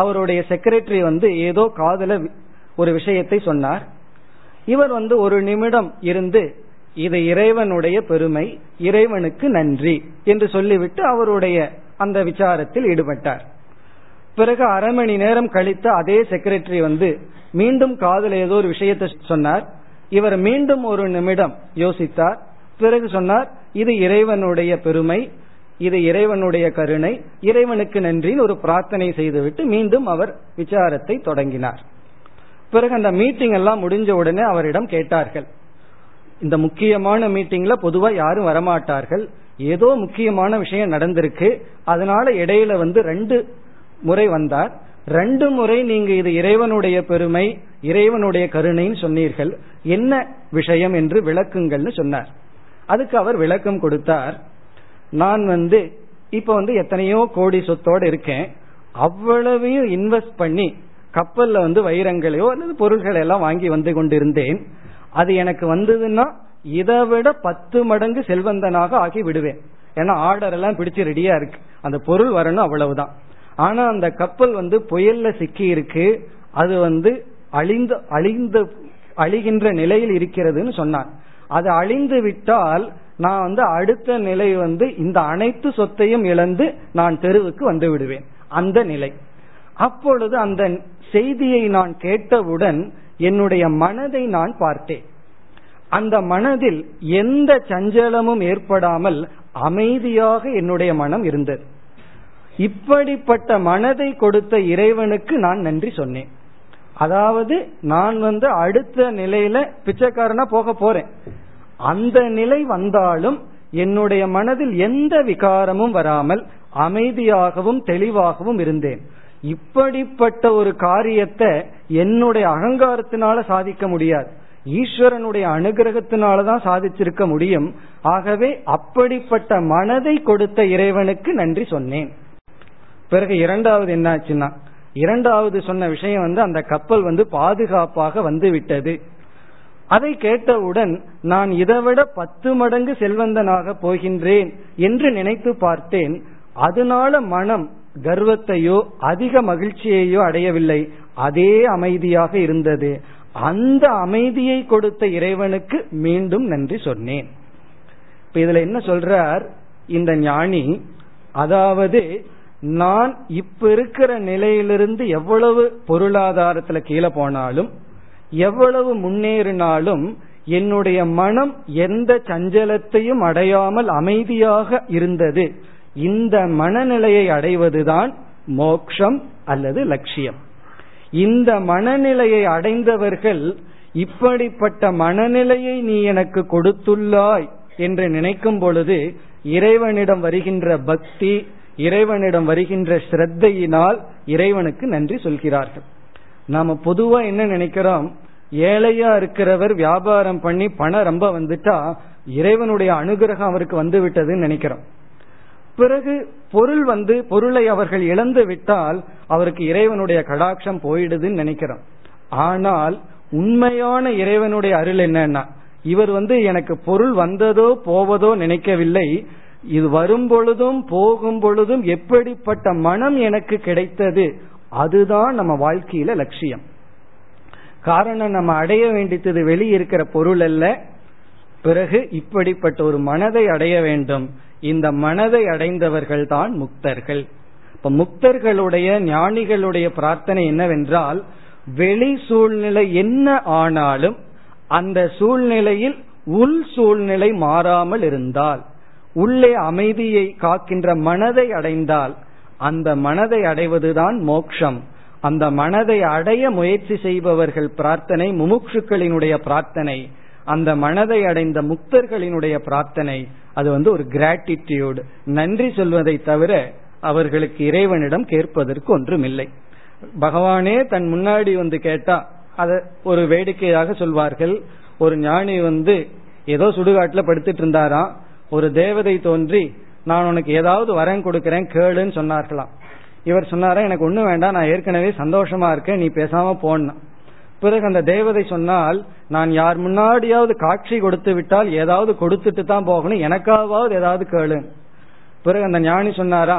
அவருடைய செக்ரட்டரி வந்து ஏதோ காதுல ஒரு விஷயத்தை சொன்னார். இவர் வந்து ஒரு நிமிடம் இருந்து இது இறைவனுடைய பெருமை, இறைவனுக்கு நன்றி என்று சொல்லிவிட்டு அவருடைய அந்த விசாரத்தில் ஈடுபட்டார். பிறகு அரை மணி நேரம் கழித்து அதே செக்ரட்டரி வந்து மீண்டும் காதுல ஏதோ ஒரு விஷயத்தை சொன்னார். இவர் மீண்டும் ஒரு நிமிடம் யோசித்தார். பிறகு சொன்னார், இது இறைவனுடைய பெருமை, இது இறைவனுடைய கருணை, இறைவனுக்கு நன்றின்னு ஒரு பிரார்த்தனை செய்துவிட்டு மீண்டும் அவர் விசாரத்தை தொடங்கினார். பிறகு அந்த மீட்டிங் எல்லாம் முடிஞ்ச உடனே அவரிடம் கேட்டார்கள். இந்த முக்கியமான மீட்டிங்ல பொதுவா யாரும் வரமாட்டார்கள். ஏதோ முக்கியமான விஷயம் நடந்திருக்கு, அதனால இடையில வந்து ரெண்டு முறை வந்தார். ரெண்டு முறை நீங்க இது இறைவனுடைய பெருமை, இறைவனுடைய கருணைன்னு சொன்னீர்கள், என்ன விஷயம் என்று விளக்குங்கள்னு சொன்னார். அதுக்கு அவர் விளக்கம் கொடுத்தார். நான் வந்து இப்ப வந்து எத்தனையோ கோடி சொத்தோடு இருக்கேன், அவ்வளவையும் இன்வெஸ்ட் பண்ணி கப்பல்ல வந்து வைரங்களையோ அல்லது பொருள்களை எல்லாம் வாங்கி வந்து கொண்டிருந்தேன். அது எனக்கு வந்ததுன்னா இதை விட பத்து மடங்கு செல்வந்தனாக ஆகி விடுவேன். ஏன்னா ஆர்டர் எல்லாம் பிடிச்சு ரெடியா இருக்கு, அந்த பொருள் வரணும், அவ்வளவுதான். ஆனா அந்த கப்பல் வந்து புயல்ல சிக்கி இருக்கு, அது வந்து அழிந்து அழிந்து அழிகின்ற நிலையில் இருக்கிறதுன்னு சொன்னார். அது அழிந்து விட்டால் நான் வந்து அடுத்த நிலை வந்து இந்த அனைத்து சொத்தையும் இழந்து நான் தெருவுக்கு வந்து விடுவேன் அந்த நிலை. அப்பொழுது அந்த செய்தியை நான் கேட்டவுடன் என்னுடைய மனதை நான் பார்த்தேன். அந்த மனதில் எந்த சஞ்சலமும் ஏற்படாமல் அமைதியாக என்னுடைய மனம் இருந்தது. இப்படிப்பட்ட மனதை கொடுத்த இறைவனுக்கு நான் நன்றி சொன்னேன். அதாவது நான் வந்து அடுத்த நிலையில பிச்சைக்காரனா போக போறேன், அந்த நிலை வந்தாலும் என்னுடைய மனதில் எந்த விகாரமும் வராமல் அமைதியாகவும் தெளிவாகவும் இருந்தேன். இப்படிப்பட்ட ஒரு காரியத்தை என்னுடைய அகங்காரத்தினால சாதிக்க முடியாது, ஈஸ்வரனுடைய அனுகிரகத்தினாலதான் சாதிச்சிருக்க முடியும். ஆகவே அப்படிப்பட்ட மனதை கொடுத்த இறைவனுக்கு நன்றி சொன்னேன். பிறகு இரண்டாவது என்னாச்சுன்னா, இரண்டாவது சொன்ன விஷயம் வந்து அந்த கப்பல் வந்து பாதுகாப்பாக வந்து விட்டது. அதை கேட்டவுடன் நான் இதைவிட பத்து மடங்கு செல்வந்தனாக போகின்றேன் என்று நினைத்து பார்த்தேன். அதனால மனம் கர்வத்தையோ அதிக மகிழ்ச்சியையோ அடையவில்லை, அதே அமைதியாக இருந்தது. அந்த அமைதியை கொடுத்த இறைவனுக்கு மீண்டும் நன்றி சொன்னேன். இப்ப இதுல என்ன சொல்றார் இந்த ஞானி, அதாவது நான் இப்ப இருக்கிற நிலையிலிருந்து எவ்வளவு பொருளாதாரத்துல கீழே போனாலும் எவ்வளவு முன்னேறினாலும் என்னுடைய மனம் எந்த சஞ்சலத்தையும் அடையாமல் அமைதியாக இருந்தது. இந்த மனநிலையை அடைவதுதான் மோக்ஷம் அல்லது லட்சியம். இந்த மனநிலையை அடைந்தவர்கள் இப்படிப்பட்ட மனநிலையை நீ எனக்கு கொடுத்துள்ளாய் என்று நினைக்கும் பொழுது இறைவனிடம் வருகின்ற பக்தி, இறைவனிடம் வருகின்ற ஸ்ரத்தையினால் இறைவனுக்கு நன்றி சொல்கிறார்கள். நாம பொதுவா என்ன நினைக்கிறோம், ஏழையா இருக்கிறவர் வியாபாரம் பண்ணி பணம் ரொம்ப வந்துட்டா இறைவனுடைய அனுகிரகம் அவருக்கு வந்து விட்டதுன்னு நினைக்கிறோம். பிறகு பொருள் வந்து பொருளை அவர்கள் இழந்து விட்டால் அவருக்கு இறைவனுடைய கடாட்சம் போயிடுதுன்னு நினைக்கிறோம். ஆனால் உண்மையான இறைவனுடைய அருள் என்னன்னா, இவர் வந்து எனக்கு பொருள் வந்ததோ போவதோ நினைக்கவில்லை, இது வரும் பொழுதும் போகும் பொழுதும் எப்படிப்பட்ட மனம் எனக்கு கிடைத்தது, அதுதான் நம்ம வாழ்க்கையில லட்சியம். காரணம், நம்ம அடைய வேண்டியது வெளியிருக்கிற பொருள் அல்ல. பிறகு இப்படிப்பட்ட ஒரு மனதை அடைய வேண்டும். இந்த மனதை அடைந்தவர்கள் தான் முக்தர்கள். இப்ப முக்தர்களுடைய, ஞானிகளுடைய பிரார்த்தனை என்னவென்றால், வெளி சூழ்நிலை என்ன ஆனாலும் அந்த சூழ்நிலையில் உள் சூழ்நிலை மாறாமல் இருந்தால், உள்ளே அமைதியை காக்கின்ற மனதை அடைந்தால், அந்த மனதை அடைவதுதான் மோக்ஷம். அந்த மனதை அடைய முயற்சி செய்பவர்கள் பிரார்த்தனை, முமுட்சுக்களினுடைய பிரார்த்தனை, அந்த மனதை அடைந்த முக்தர்களினுடைய பிரார்த்தனை, அது வந்து ஒரு கிராட்டிடியூடு, நன்றி சொல்வதை தவிர அவர்களுக்கு இறைவனிடம் கேட்பதற்கு ஒன்றும் இல்லை. பகவானே தன் முன்னாடி வந்து கேட்டா அதை ஒரு வேடிக்கையாக சொல்வார்கள். ஒரு ஞானி வந்து ஏதோ சுடுகாட்டுல படுத்துட்டு இருந்தாராம், ஒரு தேவதை தோன்றி நான் உனக்கு ஏதாவது வரம் கொடுக்கிறேன் கேளுன்னு சொன்னார்களாம். இவர் சொன்னாரா, எனக்கு ஒன்றும் வேண்டாம், நான் ஏற்கனவே சந்தோஷமா இருக்கேன், நீ பேசாம போன. பிறகு அந்த தேவதை சொன்னால், நான் யார் முன்னாடியாவது காட்சி கொடுத்து விட்டால் ஏதாவது கொடுத்துட்டு தான் போகணும், எனக்காவது ஏதாவது கேளு. பிறகு அந்த ஞானி சொன்னாரா,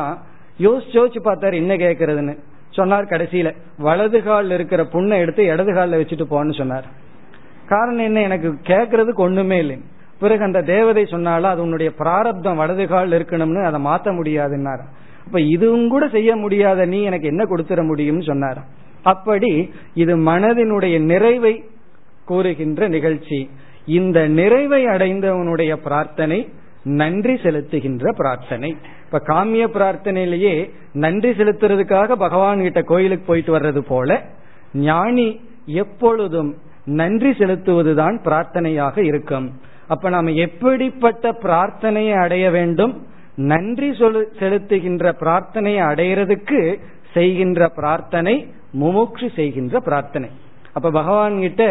யோசிச்சு யோசிச்சு பார்த்தாரு என்ன கேட்கறதுன்னு சொன்னார். கடைசியில வலது காலில் இருக்கிற புண்ணை எடுத்து இடது காலில் வச்சுட்டு போன்னு சொன்னார். காரணம் என்ன, எனக்கு கேட்கறதுக்கு ஒண்ணுமே இல்லை. பிறகு அந்த தேவதை சொன்னாலும் அது உன்னுடைய பிராரப்தம், வலது காலில் இருக்கணும்னு அதை மாற்ற முடியாதுன்னாரு. அப்ப இதுவும் கூட செய்ய முடியாத நீ எனக்கு என்ன கொடுத்துட முடியும்னு சொன்னார். அப்படி இது மனதினுடைய நிறைவை கூறுகின்ற நிகழ்ச்சி. இந்த நிறைவை அடைந்தவனுடைய பிரார்த்தனை நன்றி செலுத்துகின்ற பிரார்த்தனை. இப்ப காமிய பிரார்த்தனையிலேயே நன்றி செலுத்துறதுக்காக பகவான் கிட்ட கோயிலுக்கு போயிட்டு வர்றது போல, ஞானி எப்பொழுதும் நன்றி செலுத்துவதுதான் பிரார்த்தனையாக இருக்கும். அப்ப நாம எப்படிப்பட்ட பிரார்த்தனையை அடைய வேண்டும், நன்றி சொல் செலுத்துகின்ற பிரார்த்தனையை அடையிறதுக்கு செய்கின்ற பிரார்த்தனை முமுட்சு செய்கின்ற பிரார்த்தனை. அப்ப பகவான் கிட்ட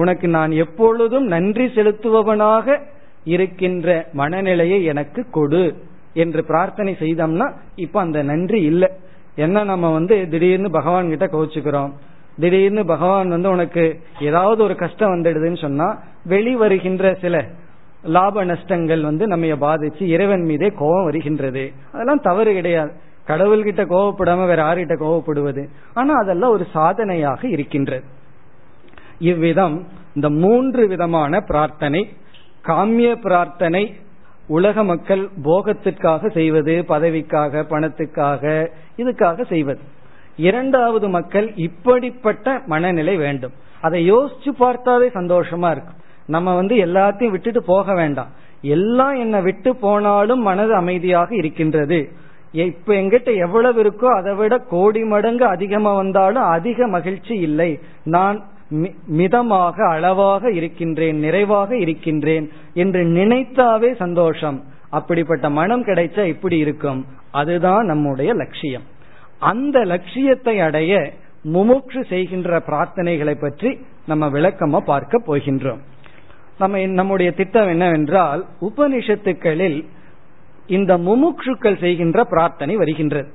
உனக்கு நான் எப்பொழுதும் நன்றி செலுத்துபவனாக இருக்கின்ற மனநிலையை எனக்கு கொடு என்று பிரார்த்தனை செய்தோம்னா இப்ப அந்த நன்றி இல்லை. ஏன்னா நம்ம வந்து திடீர்னு பகவான் கிட்ட கோச்சுக்கிறோம். திடீர்னு பகவான் வந்து உனக்கு ஏதாவது ஒரு கஷ்டம் வந்துடுதுன்னு சொன்னா வெளிவருகின்ற சில லாப நஷ்டங்கள் வந்து நம்ம பாதிச்சு இறைவன் மீதே கோபம் வருகின்றது. அதெல்லாம் தவறு கிடையாது. கடவுள்கிட்ட கோபப்படாம வேற யார்கிட்ட கோபப்படுவது? ஆனா அதெல்லாம் ஒரு சாதனையாக இருக்கின்றது. இவ்விதம் இந்த மூன்று விதமான பிரார்த்தனை, காமிய பிரார்த்தனை, உலக மக்கள் போகத்திற்காக செய்வது, பதவிக்காக, பணத்துக்காக, இதுக்காக செய்வது. இரண்டாவது மக்கள் இப்படிப்பட்ட மனநிலை வேண்டும். அதை யோசிச்சு பார்த்தாலே சந்தோஷமா இருக்கும். நம்ம வந்து எல்லாத்தையும் விட்டுட்டு போக வேண்டாம். எல்லாம் என்னை விட்டு போனாலும் மனது அமைதியாக இருக்கின்றது. இப்ப எங்கிட்ட எவ்வளவு இருக்கோ அதை விட கோடி மடங்கு அதிகமா வந்தாலும் அதிக மகிழ்ச்சி இல்லை. நான் மிதமாக, அளவாக இருக்கின்றேன், நிறைவாக இருக்கின்றேன் என்று நினைத்தாவே சந்தோஷம். அப்படிப்பட்ட மனம் கிடைச்சா இப்படி இருக்கும். அதுதான் நம்முடைய லட்சியம். அந்த லட்சியத்தை அடைய முமுட்சு செய்கின்ற பிரார்த்தனைகளை பற்றி நம்ம விளக்கமா பார்க்க போகின்றோம். நம்ம நம்முடைய திட்டம் என்னவென்றால், உபனிஷத்துக்களில் இந்த முமுட்சுக்கள் செய்கின்ற பிரார்த்தனை வருகின்றது.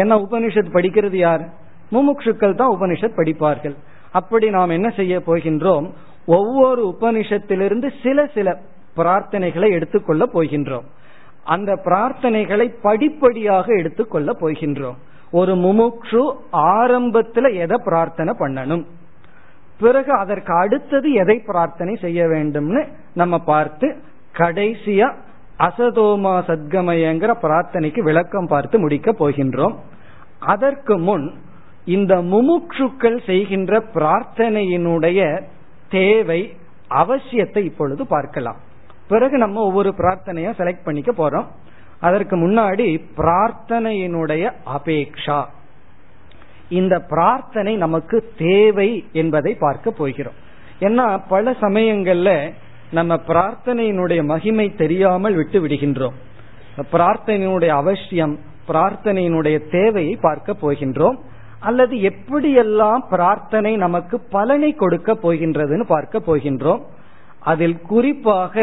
ஏன்னா உபனிஷத் படிக்கிறது யார்? முமுட்சுக்கள் தான் உபனிஷத் படிப்பார்கள். அப்படி நாம் என்ன செய்ய போகின்றோம், ஒவ்வொரு உபனிஷத்திலிருந்து சில சில பிரார்த்தனைகளை எடுத்துக்கொள்ள போகின்றோம். அந்த பிரார்த்தனைகளை படிப்படியாக எடுத்துக்கொள்ள போகின்றோம். ஒரு முமுட்சு ஆரம்பத்துல எதை பிரார்த்தனை பண்ணணும், பிறகு அதற்கு அடுத்தது எதை பிரார்த்தனை செய்ய வேண்டும்னு நம்ம பார்த்து கடைசியா அசதோமா சத்கமயங்கிற பிரார்த்தனைக்கு விளக்கம் பார்த்து முடிக்க போகின்றோம். அதற்கு முன் இந்த முமுட்சுக்கள் செய்கின்ற பிரார்த்தனையினுடைய தேவை அவசியத்தை இப்பொழுது பார்க்கலாம். பிறகு நம்ம ஒவ்வொரு பிரார்த்தனையா செலக்ட் பண்ணிக்க போறோம். அதற்கு முன்னாடி பிரார்த்தனையினுடைய அபேக்ஷா, இந்த பிரார்த்தனை நமக்கு தேவை என்பதை பார்க்க போகிறோம். ஏன்னா பல சமயங்கள்ல நம்ம பிரார்த்தனையினுடைய மகிமை தெரியாமல் விட்டு விடுகின்றோம். பிரார்த்தனையினுடைய அவசியம், பிரார்த்தனையினுடைய தேவையை பார்க்க போகின்றோம். அல்லது எப்படியெல்லாம் பிரார்த்தனை நமக்கு பலனை கொடுக்க போகின்றதுன்னு பார்க்க போகின்றோம். அதில் குறிப்பாக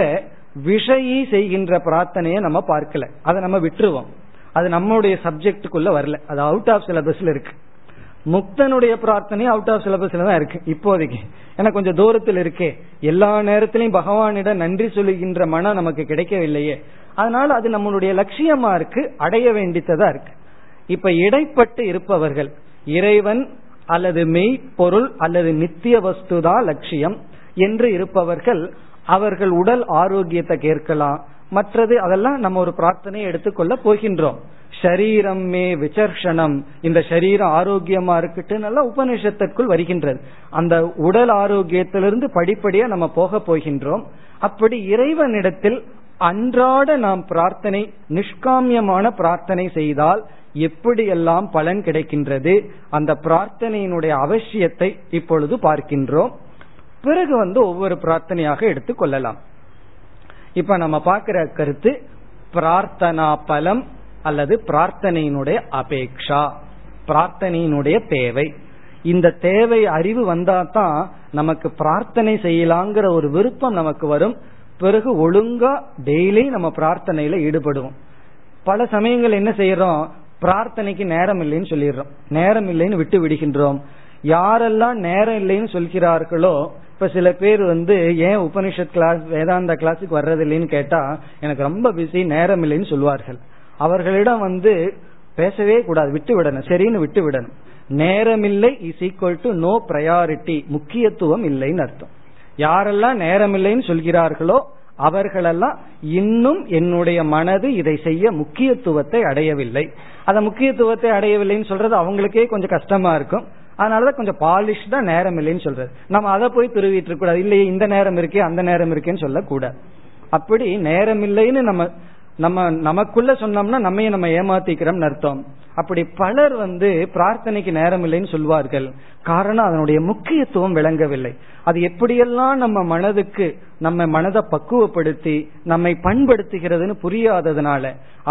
விஷயி செய்கின்ற பிரார்த்தனையை நம்ம பார்க்கல, அதை நம்ம விட்டுருவோம். அது நம்மளுடைய சப்ஜெக்டுக்குள்ள வரல, அது அவுட் ஆஃப் சிலபஸ்ல இருக்கு. முக்தனுடைய பிரார்த்தனையும் அவுட் ஆஃப் சிலபஸ்ல தான் இருக்கு இப்போதைக்கு, ஏன்னா கொஞ்சம் தூரத்தில் இருக்கே. எல்லா நேரத்திலையும் பகவானிடம் நன்றி சொல்லுகின்ற மனம் நமக்கு கிடைக்கவில்லையே, அதனால அது நம்மளுடைய லட்சியமா இருக்கு, அடைய வேண்டித்ததா இருக்கு. இப்ப இடைப்பட்டு இருப்பவர்கள் இறைவன் அல்லது மெய் பொருள் அல்லது நித்திய வஸ்துதா லட்சியம் என்று இருப்பவர்கள் அவர்கள் உடல் ஆரோக்கியத்தை கேட்கலாம். மற்றது அதெல்லாம் நம்ம ஒரு பிரார்த்தனையை எடுத்துக்கொள்ள போகின்றோம். ஷரீரம் மே விசர்ஷனம், இந்த ஷரீரம் ஆரோக்கியமா இருக்குட்டு உபநிஷத்திற்குள் வருகின்றது. அந்த உடல் ஆரோக்கியத்திலிருந்து படிப்படியா நம்ம போக போகின்றோம். அப்படி இறைவனிடத்தில் அன்றாட நாம் பிரார்த்தனை, நிஷ்காமியமான பிரார்த்தனை செய்தால் எப்படியெல்லாம் பலன் கிடைக்கின்றது, அந்த பிரார்த்தனையினுடைய அவசியத்தை இப்பொழுது பார்க்கின்றோம். பிறகு வந்து ஒவ்வொரு பிரார்த்தனையாக எடுத்துக்கொள்ளலாம். இப்ப நம்ம பார்க்கிற கருத்து பிரார்த்தனா பலம் அல்லது பிரார்த்தனையினுடைய அபேக்ஷா, பிரார்த்தனையினுடைய தேவை. இந்த தேவை அறிவு வந்தாதான் நமக்கு பிரார்த்தனை செய்யலாங்கிற ஒரு விருப்பம் நமக்கு வரும். பிறகு ஒழுங்கா டெய்லி நம்ம பிரார்த்தனையில ஈடுபடுவோம். பல சமயங்கள் என்ன செய்யறோம், பிரார்த்தனைக்கு நேரம் இல்லைன்னு சொல்லிடுறோம், நேரம் இல்லைன்னு விட்டு விடுகின்றோம். யாரெல்லாம் நேரம் இல்லைன்னு சொல்கிறார்களோ, இப்ப சில பேர் வந்து ஏன் உபனிஷத் கிளாஸ் வேதாந்த கிளாஸுக்கு வர்றதில்லைன்னு கேட்டா எனக்கு ரொம்ப பிஸி நேரம் இல்லைன்னு சொல்வார்கள். அவர்களிடம் வந்து பேசவே கூடாது, விட்டு விடணும், சரின்னு விட்டு விடணும். நேரம் இல்லை is equal to no priority, முக்கியத்துவம் இல்லைன்னு அர்த்தம். யாரெல்லாம் நேரம் இல்லைன்னு சொல்கிறார்களோ அவர்களெல்லாம் இன்னும் என்னுடைய மனது இதை செய்ய முக்கியத்துவத்தை அடையவில்லை. அந்த முக்கியத்துவத்தை அடையவில்லைன்னு சொல்றது அவங்களுக்கே கொஞ்சம் கஷ்டமா இருக்கும். அதனாலதான் கொஞ்சம் பாலிஷ் தான் நேரம் இல்லைன்னு சொல்றது. நம்ம அதை போய் திருவிட்டு இருக்க கூடாது. இல்லையே இந்த நேரம் இருக்கே அந்த நேரம் இருக்கேன்னு சொல்லக்கூடாது. அப்படி நேரம் இல்லைன்னு நம்ம நம்ம நமக்குள்ள சொன்னோம்னா நம்மைய நம்ம ஏமாத்திக்கிறோம்னு அர்த்தம். அப்படி பலர் வந்து பிரார்த்தனைக்கு நேரம் இல்லைன்னு சொல்வார்கள். காரணம், அதனுடைய முக்கியத்துவம் விளங்கவில்லை. அது எப்படியெல்லாம் நம்ம மனதுக்கு, நம்ம மனதை பக்குவப்படுத்தி நம்மை பண்படுத்துகிறதுன்னு புரியாததுனால.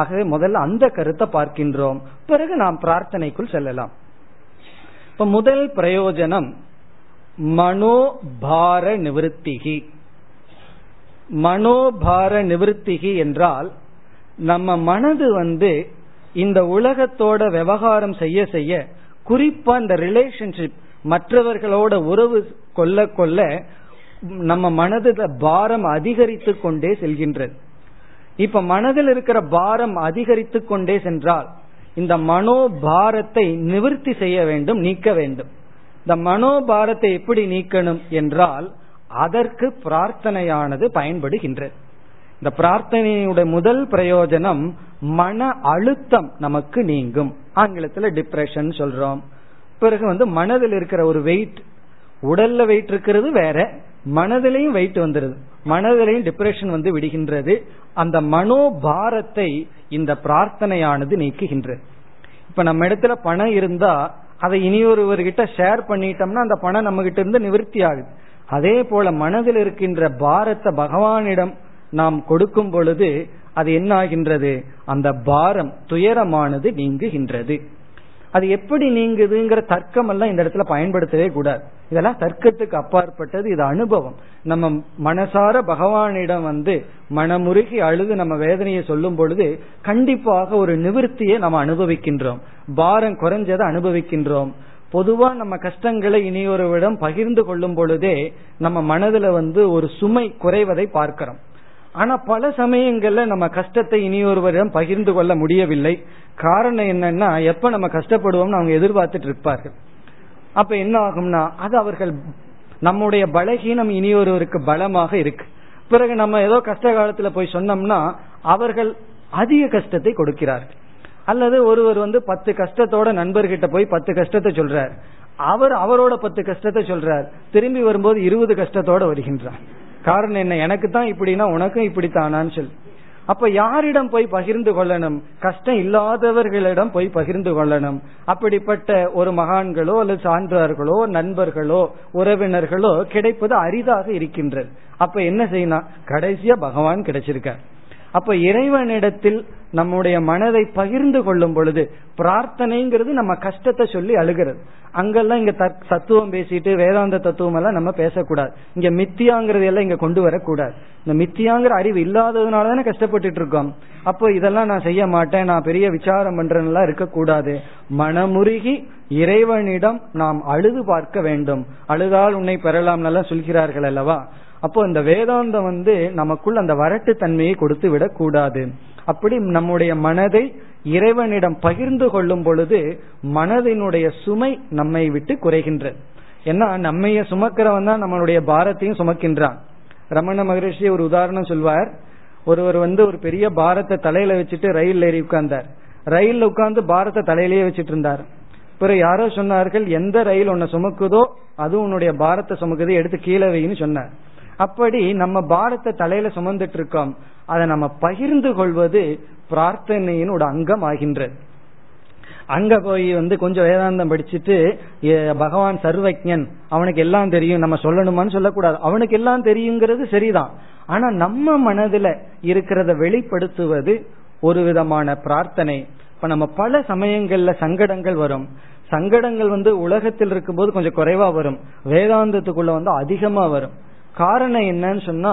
ஆகவே முதல்ல அந்த கருத்தை பார்க்கின்றோம். பிறகு நாம் பிரார்த்தனைக்குள் செல்லலாம். இப்ப முதல் பிரயோஜனம் மனோபார நிவர்த்திகி. மனோபார நிவர்த்திகி என்றால் நம்ம மனது வந்து இந்த உலகத்தோட விவகாரம் செய்ய செய்ய, குறிப்பா இந்த ரிலேஷன்ஷிப், மற்றவர்களோட உறவு கொள்ள கொள்ள நம்ம மனதுல பாரம் அதிகரித்து கொண்டே செல்கின்றது. இப்ப மனதில் இருக்கிற பாரம் அதிகரித்து கொண்டே சென்றால் இந்த மனோபாரத்தை நிவர்த்தி செய்ய வேண்டும், நீக்க வேண்டும். இந்த மனோபாரத்தை எப்படி நீக்கணும் என்றால் அதற்கு பிரார்த்தனையானது பயன்படுகின்றது. இந்த பிரார்த்தனையுடைய முதல் பிரயோஜனம் மன அழுத்தம் நமக்கு நீங்கும். ஆங்கிலத்துல டிப்ரெஷன் சொல்றோம். பிறகு வந்து மனதில் இருக்கிற ஒரு வெயிட், உடல்ல வெயிட் இருக்கிறது வேற, மனதிலையும் வெயிட் வந்துருது, மனதிலையும் டிப்ரெஷன் வந்து விடுகின்றது. அந்த மனோபாரத்தை இந்த பிரார்த்தனையானது நீக்குகின்றது. இப்ப நம்ம இடத்துல பணம் இருந்தா அதை இனியொருவர்கிட்ட ஷேர் பண்ணிட்டோம்னா அந்த பணம் நம்ம கிட்ட இருந்து நிவர்த்தி ஆகுது. அதே போல மனதில் இருக்கின்ற பாரத்தை பகவானிடம் நாம் கொடுக்கும் பொழுது அது என்ன ஆகின்றது, அந்த பாரம் துயரமானது நீங்குகின்றது. அது எப்படி நீங்குதுங்கிற தர்க்கம் எல்லாம் இந்த இடத்துல பயன்படுத்தவே கூடாது. இதெல்லாம் தர்க்கத்துக்கு அப்பாற்பட்டது, இது அனுபவம். நம்ம மனசார பகவானிடம் வந்து மனமுருகி அழுது நம்ம வேதனையை சொல்லும் பொழுது கண்டிப்பாக ஒரு நிவர்த்தியை நம்ம அனுபவிக்கின்றோம், பாரம் குறைஞ்சதை அனுபவிக்கின்றோம். பொதுவா நம்ம கஷ்டங்களை இனியொருவிடம் பகிர்ந்து கொள்ளும் பொழுதே நம்ம மனதுல வந்து ஒரு சுமை குறைவதை பார்க்கிறோம். ஆனா பல சமயங்கள்ல நம்ம கஷ்டத்தை இனியொருவரிடம் பகிர்ந்து கொள்ள முடியவில்லை. காரணம் என்னன்னா, எப்ப நம்ம கஷ்டப்படுவோம்னு அவங்க எதிர்பார்த்துட்டு இருப்பார்கள். அப்ப என்ன ஆகும்னா அது அவர்கள் நம்முடைய பலகீனம் இனி ஒருவருக்கு பலமாக இருக்கு. பிறகு நம்ம ஏதோ கஷ்ட காலத்துல போய் சொன்னோம்னா அவர்கள் அதிக கஷ்டத்தை கொடுக்கிறார்கள். அல்லது ஒருவர் வந்து பத்து கஷ்டத்தோட நண்பர்கிட்ட போய் பத்து கஷ்டத்தை சொல்றார், அவர் அவரோட பத்து கஷ்டத்தை சொல்றார், திரும்பி வரும்போது இருபது கஷ்டத்தோட வருகின்றார். காரணம் என்ன? எனக்கு தான் இப்படின்னா உனக்கும் இப்படித்தானான்னு சொல்லி. அப்ப யாரிடம் போய் பகிர்ந்து கொள்ளணும்? கஷ்டம் இல்லாதவர்களிடம் போய் பகிர்ந்து கொள்ளணும். அப்படிப்பட்ட ஒரு மகான்களோ அல்லது சான்றோர்களோ நண்பர்களோ உறவினர்களோ கிடைப்பது அரிதாக இருக்கின்றது. அப்ப என்ன செய்யணும்? கடைசியா பகவான் கிடைச்சிருக்கார். அப்ப இறைவனிடத்தில் நம்முடைய மனதை பகிர்ந்து கொள்ளும் பொழுது, பிரார்த்தனைங்கிறது நம்ம கஷ்டத்தை சொல்லி அழுகிறது. அங்கெல்லாம் இங்க தத்துவம் பேசிட்டு வேதாந்த தத்துவம் எல்லாம் நம்ம பேசக்கூடாது. இங்க மித்தியாங்கிறது எல்லாம் இங்க கொண்டு வரக்கூடாது. இந்த மித்தியாங்கிற அறிவு இல்லாததுனால தானே கஷ்டப்பட்டுட்டு இருக்கோம். அப்போ இதெல்லாம் நான் செய்ய மாட்டேன், நான் பெரிய விசாரம் பண்றேன்னா இருக்கக்கூடாது. மனமுருகி இறைவனிடம் நாம் அழுது பார்க்க வேண்டும். அழுதால் உன்னை பெறலாம் நல்லா சொல்கிறார்கள் அல்லவா? அப்போ இந்த வேதாந்தம் வந்து நமக்குள் அந்த வரட்டு தன்மையை கொடுத்து விடக் கூடாது. அப்படி நம்முடைய மனதை இறைவனிடம் பகிர்ந்து கொள்ளும் பொழுது மனதினுடைய சுமை நம்மை விட்டு குறைகின்றது. ஏன்னா நம்மைய சுமக்கிறவன் தான் நம்மளுடைய பாரத்தையும் சுமக்கின்றான். ரமண மகரிஷி ஒரு உதாரணம் சொல்வார். ஒருவர் வந்து ஒரு பெரிய பாரத்தை தலையில வச்சுட்டு ரயில் ஏறி உட்கார்ந்தார். ரயில்ல உட்கார்ந்து பாரத்தை தலையிலேயே வச்சுட்டு இருந்தார். பிறகு யாரோ சொன்னார்கள், எந்த ரயில் உன்னை சுமக்குதோ அது உன்னுடைய பாரத்தை சுமக்குதோ, எடுத்து கீழே வைன்னு சொன்னார். அப்படி நம்ம பாரத்தை தலையில சுமந்துட்டு இருக்கோம். அதை நம்ம பகிர்ந்து கொள்வது பிரார்த்தனையின் ஒரு அங்கம் ஆகின்றது. அங்க போய் வந்து கொஞ்சம் வேதாந்தம் படிச்சுட்டு பகவான் சர்வஜன், அவனுக்கு எல்லாம் தெரியும், நம்ம சொல்லணுமான்னு சொல்லக்கூடாது. அவனுக்கு எல்லாம் தெரியுங்கிறது சரிதான். ஆனா நம்ம மனதுல இருக்கிறத வெளிப்படுத்துவது ஒரு விதமான பிரார்த்தனை. இப்ப நம்ம பல சமயங்கள்ல சங்கடங்கள் வரும். சங்கடங்கள் வந்து உலகத்தில் இருக்கும்போது கொஞ்சம் குறைவா வரும், வேதாந்தத்துக்குள்ள வந்து அதிகமா வரும். காரணம் என்னன்னு சொன்னா,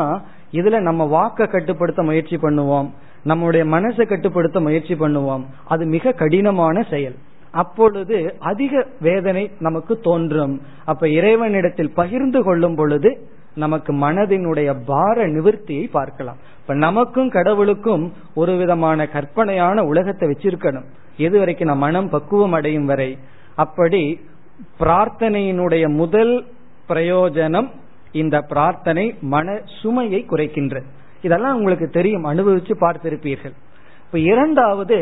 இதுல நம்ம வாக்க கட்டுப்படுத்த முயற்சி பண்ணுவோம், நம்முடைய மனசை கட்டுப்படுத்த முயற்சி பண்ணுவோம். அது மிக கடினமான செயல். அப்பொழுது அதிக வேதனை நமக்கு தோன்றும். அப்ப இறைவனிடத்தில் பகிர்ந்து கொள்ளும் பொழுது நமக்கு மனதினுடைய பார நிவர்த்தியை பார்க்கலாம். இப்ப நமக்கும் கடவுளுக்கும் ஒரு விதமான கற்பனையான உலகத்தை வச்சிருக்கணும், எது வரைக்கும் நம் மனம் பக்குவம் அடையும் வரை. அப்படி பிரார்த்தனையினுடைய முதல் பிரயோஜனம் இந்த பிரார்த்தனை மன சுமையை குறைக்கின்றது. இதெல்லாம் உங்களுக்கு தெரியும், அனுபவிச்சு பார்த்திருப்பீர்கள். இப்ப இரண்டாவது,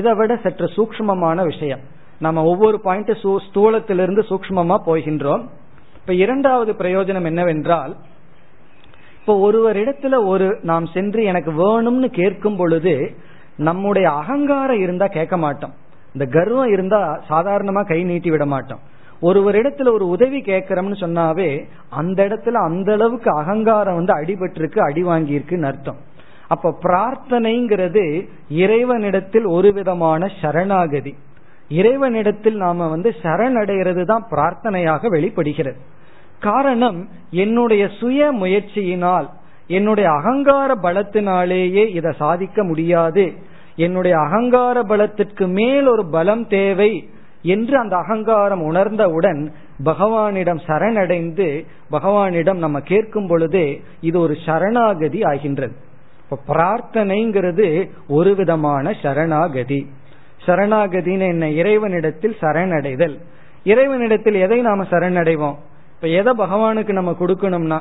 இதை விட சற்று சூக்ஷ்மமான விஷயம். நம்ம ஒவ்வொரு பாயிண்ட் ஸ்தூலத்திலிருந்து சூக்ஷ்மமா போகின்றோம். இப்ப இரண்டாவது பிரயோஜனம் என்னவென்றால், இப்ப ஒருவரிடத்துல ஒரு நாம் சென்று எனக்கு வேணும்னு கேட்கும் பொழுது நம்முடைய அகங்காரம் இருந்தா கேட்க மாட்டோம், இந்த கர்வம் இருந்தா சாதாரணமா கை நீட்டி விட மாட்டோம். ஒருவரிடத்துல ஒரு உதவி கேட்கிறோம்னு சொன்னாவே அந்த இடத்துல அந்த அளவுக்கு அகங்காரம் வந்து அடிபட்டிருக்கு, அடி வாங்கியிருக்குன்னு அர்த்தம். அப்ப பிரார்த்தனைங்கிறது இறைவனிடத்தில் ஒரு விதமான சரணாகதி. இறைவனிடத்தில் நாம வந்து சரணடைகிறது தான் பிரார்த்தனையாக வெளிப்படுகிறது. காரணம், என்னுடைய சுய முயற்சியினால் என்னுடைய அகங்கார பலத்தினாலேயே இதை சாதிக்க முடியாது, என்னுடைய அகங்கார பலத்திற்கு மேல் ஒரு பலம் தேவை என்று அந்த அகங்காரம் உணர்ந்தவுடன் பகவானிடம் சரணடைந்து பகவானிடம் நம்ம கேட்கும் பொழுதே இது ஒரு சரணாகதி ஆகின்றது. இப்ப பிரார்த்தனைங்கிறது ஒரு விதமான சரணாகதி. சரணாகதின்னு என்ன? இறைவனிடத்தில் சரணடைதல். இறைவனிடத்தில் எதை நாம சரணடைவோம்? இப்ப எதை பகவானுக்கு நம்ம கொடுக்கணும்னா,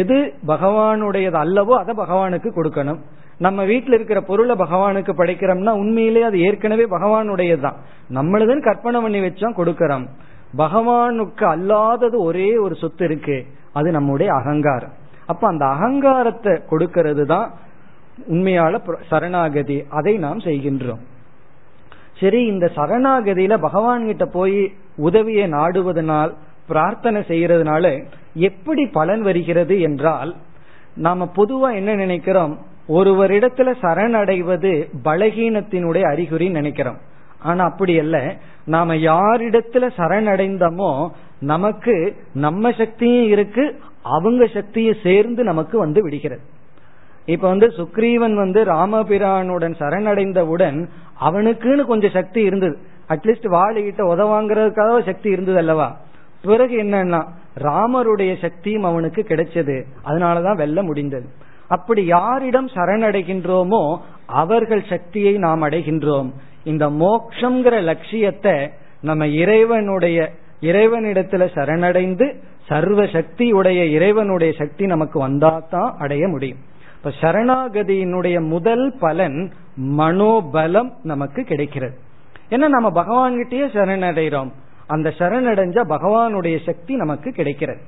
எது பகவானுடையது அல்லவோ அதை பகவானுக்கு கொடுக்கணும். நம்ம வீட்டில் இருக்கிற பொருளை பகவானுக்கு படைக்கிறோம்னா உண்மையிலே அது ஏற்கனவே பகவானுடையதுதான், நம்மளுதுன்னு கற்பனை பண்ணி வச்சோம் கொடுக்கறோம். பகவானுக்கு அல்லாதது ஒரே ஒரு சொத்து இருக்கு, அது நம்முடைய அகங்காரம். அப்ப அந்த அகங்காரத்தை கொடுக்கறது தான் உண்மையான சரணாகதி. அதை நாம் செய்கின்றோம். சரி, இந்த சரணாகதியில பகவான் கிட்ட போய் உதவியை நாடுவதனால் பிரார்த்தனை செய்யறதுனால எப்படி பலன் வருகிறது என்றால், நாம பொதுவா என்ன நினைக்கிறோம், ஒருவரிடத்துல சரணடைவது பலகீனத்தினுடைய அறிகுறி நினைக்கிறோம். ஆனா அப்படி அல்ல. நாம யாரிடத்துல சரணடைந்தோமோ நமக்கு நம்ம சக்தியும் இருக்கு, அவங்க சக்தியும் சேர்ந்து நமக்கு வந்து விடுகிறது. இப்ப வந்து சுக்ரீவன் வந்து ராமபிரானுடன் சரணடைந்தவுடன் அவனுக்குன்னு கொஞ்சம் சக்தி இருந்தது, அட்லீஸ்ட் வாளிகிட்ட உதவாங்கிறதுக்காக சக்தி இருந்தது அல்லவா? பிறகு என்னன்னா ராமருடைய சக்தியும் அவனுக்கு கிடைச்சது, அதனாலதான் வெல்ல முடிந்தது. அப்படி யாரிடம் சரணடைகின்றோமோ அவர்கள் சக்தியை நாம் அடைகின்றோம். இந்த மோட்சம்ங்கிற லட்சியத்தை நம்ம இறைவனுடைய இறைவனிடத்துல சரணடைந்து சர்வ சக்தியுடைய இறைவனுடைய சக்தி நமக்கு வந்தாதான் அடைய முடியும். இப்ப சரணாகதியினுடைய முதல் பலன் மனோபலம் நமக்கு கிடைக்கிறது. ஏன்னா நம்ம பகவான்கிட்டயே சரணடைறோம், அந்த சரணடைஞ்ச பகவானுடைய சக்தி நமக்கு கிடைக்கிறது.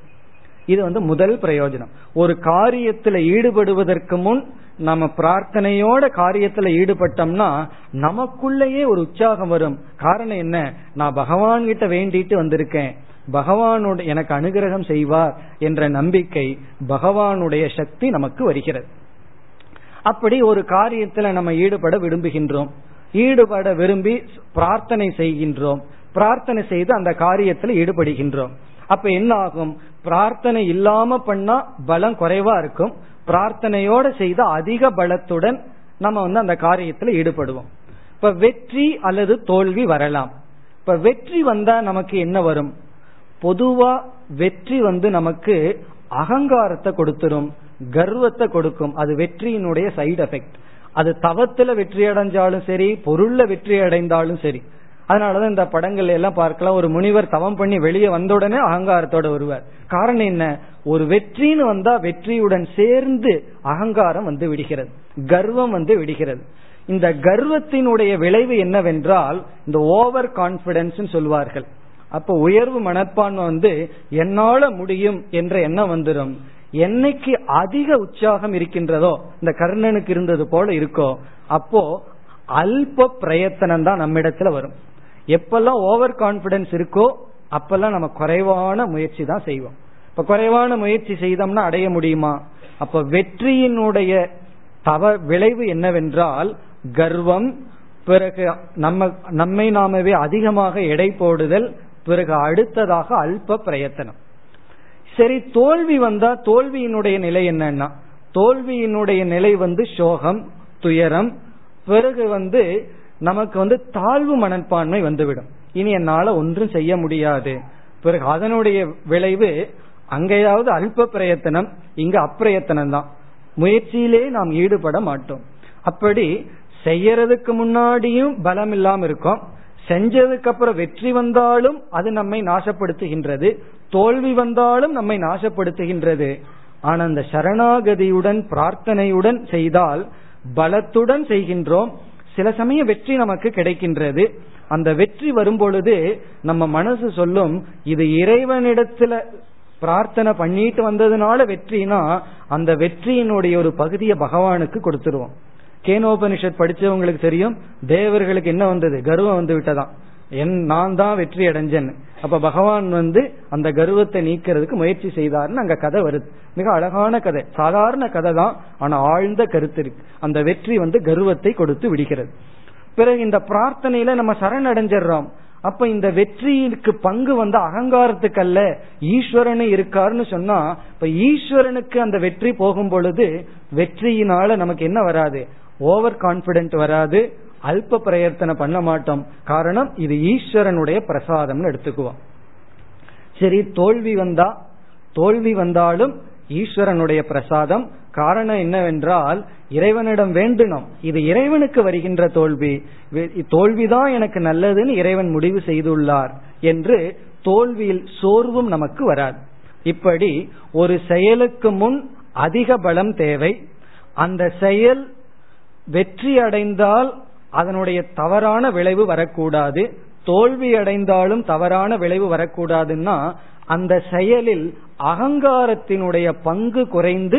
இது வந்து முதல் பிரயோஜனம். ஒரு காரியத்துல ஈடுபடுவதற்கு முன் நம்ம பிரார்த்தனையோட காரியத்துல ஈடுபட்டோம்னா நமக்குள்ளேயே ஒரு உற்சாகம் வரும். காரணம் என்ன? நான் பகவான்கிட்ட வேண்டிட்டு வந்திருக்கேன், பகவானோட எனக்கு அனுகிரகம் செய்வார் என்ற நம்பிக்கை, பகவானுடைய சக்தி நமக்கு வருகிறது. அப்படி ஒரு காரியத்துல நம்ம ஈடுபட விரும்புகின்றோம், ஈடுபட விரும்பி பிரார்த்தனை செய்கின்றோம், பிரார்த்தனை செய்து அந்த காரியத்துல ஈடுபடுகின்றோம். அப்ப என்ன ஆகும்? பிரார்த்தனை இல்லாம பண்ணா பலம் குறைவா இருக்கும், பிரார்த்தனையோட செய்த அதிக பலத்துடன் நம்ம வந்து அந்த காரியத்துல ஈடுபடுவோம். இப்ப வெற்றி அல்லது தோல்வி வரலாம். இப்ப வெற்றி வந்தா நமக்கு என்ன வரும்? பொதுவா வெற்றி வந்து நமக்கு அகங்காரத்தை கொடுத்துரும், கர்வத்தை கொடுக்கும். அது வெற்றியினுடைய சைடு எஃபெக்ட். அது தவத்துல வெற்றி அடைஞ்சாலும் சரி, பொருள்ல வெற்றி அடைந்தாலும் சரி. அதனாலதான் இந்த படங்கள் எல்லாம் பார்க்கலாம், ஒரு முனிவர் தவம் பண்ணி வெளியே வந்த உடனே அகங்காரத்தோட வருவார். காரணம் என்ன? ஒரு வெற்றின்னு வந்தா வெற்றியுடன் சேர்ந்து அகங்காரம் வந்து விடுகிறது, கர்வம் வந்து விடுகிறது. இந்த கர்வத்தினுடைய விளைவு என்னவென்றால், இந்த ஓவர் கான்பிடன்ஸ் சொல்வார்கள். அப்ப உயர்வு மனப்பான்மை வந்து என்னால முடியும் என்ற எண்ணம் வந்துடும். என்னைக்கு அதிக உற்சாகம் இருக்கின்றதோ, இந்த கர்ணனுக்கு இருந்தது போல இருக்கோ, அப்போ அல்ப பிரயத்தனம் தான் நம்மிடத்துல வரும். எப்பெல்லாம் ஓவர் கான்பிடன்ஸ் இருக்கோ அப்பெல்லாம் நம்ம குறைவான முயற்சி தான் செய்வோம். இப்ப குறைவான முயற்சி செய்தோம்னா அடைய முடியுமா? அப்ப வெற்றியினுடைய தவ விளைவு என்னவென்றால் கர்வம், பிறகு நம்ம நம்மை நாமவே அதிகமாக எடை போடுதல், பிறகு அடுத்ததாக அல்ப பிரயத்தனம். சரி, தோல்வி வந்தா தோல்வியினுடைய நிலை என்னன்னா, தோல்வியினுடைய நிலை வந்து சோகம், துயரம், பிறகு வந்து நமக்கு வந்து தாழ்வு மனப்பான்மை வந்துவிடும். இனி என்னால ஒன்றும் செய்ய முடியாது. பிறகு அதனுடைய விளைவு அங்கேயாவது அல்ப பிரயத்தனம், இங்க அப்பிரயத்தனம் தான், முயற்சியிலே நாம் ஈடுபட மாட்டோம். அப்படி செய்யறதுக்கு முன்னாடியும் பலம் இல்லாம இருக்கும், செஞ்சதுக்கு அப்புறம் வெற்றி வந்தாலும் அது நம்மை நாசப்படுத்துகின்றது, தோல்வி வந்தாலும் நம்மை நாசப்படுத்துகின்றது. ஆனா அந்த சரணாகதியுடன் பிரார்த்தனையுடன் செய்தால் பலத்துடன் செய்கின்றோம். சில சமயம் வெற்றி நமக்கு கிடைக்கின்றது. அந்த வெற்றி வரும் பொழுது நம்ம மனசு சொல்லும், இது இறைவனிடத்துல பிரார்த்தனை பண்ணிட்டு வந்ததுனால வெற்றினா அந்த வெற்றியினுடைய ஒரு பகுதியை பகவானுக்கு கொடுத்துருவோம். கேனோபனிஷத் படிச்சவங்களுக்கு தெரியும், தேவர்களுக்கு என்ன வந்தது? கர்வம் வந்து விட்டதாம், என் நான் தான் வெற்றி அடைஞ்சேன்னு. அப்ப பகவான் வந்து அந்த கர்வத்தை நீக்கிறதுக்கு முயற்சி செய்தாருன்னு அங்க கதை வருது. மிக அழகான கதை, சாதாரண கதை தான், ஆனா ஆழ்ந்த கருத்து இருக்கு. அந்த வெற்றி வந்து கர்வத்தை கொடுத்து விடுகிறது. பிறகு இந்த பிரார்த்தனையில நம்ம சரணடைஞ்சிடறோம். அப்ப இந்த வெற்றிக்கு பங்கு வந்து அகங்காரத்துக்கு அல்ல, ஈஸ்வரனு இருக்காருன்னு சொன்னா இப்ப ஈஸ்வரனுக்கு அந்த வெற்றி போகும் பொழுது வெற்றியினால நமக்கு என்ன வராது? ஓவர் கான்பிடென்ட் வராது, அல்ப பிரயத்தனை பண்ண மாட்டோம். காரணம், இது ஈஸ்வரனுடைய பிரசாதம்னு எடுத்துக்குவோம். சரி, தோல்வி வந்தா தோல்வி வந்தாலும் ஈஸ்வரனுடைய பிரசாதம். காரணம் என்னவென்றால் இறைவனிடம் வேண்டணும், இது இறைவனுக்கு வருகின்ற தோல்வி, தோல்விதான் எனக்கு நல்லதுன்னு இறைவன் முடிவு செய்துள்ளார் என்று தோல்வியில் சோர்வும் நமக்கு வராது. இப்படி ஒரு செயலுக்கு முன் அதிக பலம் தேவை. அந்த செயல் வெற்றி அடைந்தால் அதனுடைய தவறான விளைவு வரக்கூடாது, தோல்வி அடைந்தாலும் தவறான விளைவு வரக்கூடாதுன்னா அந்த செயலில் அகங்காரத்தினுடைய பங்கு குறைந்து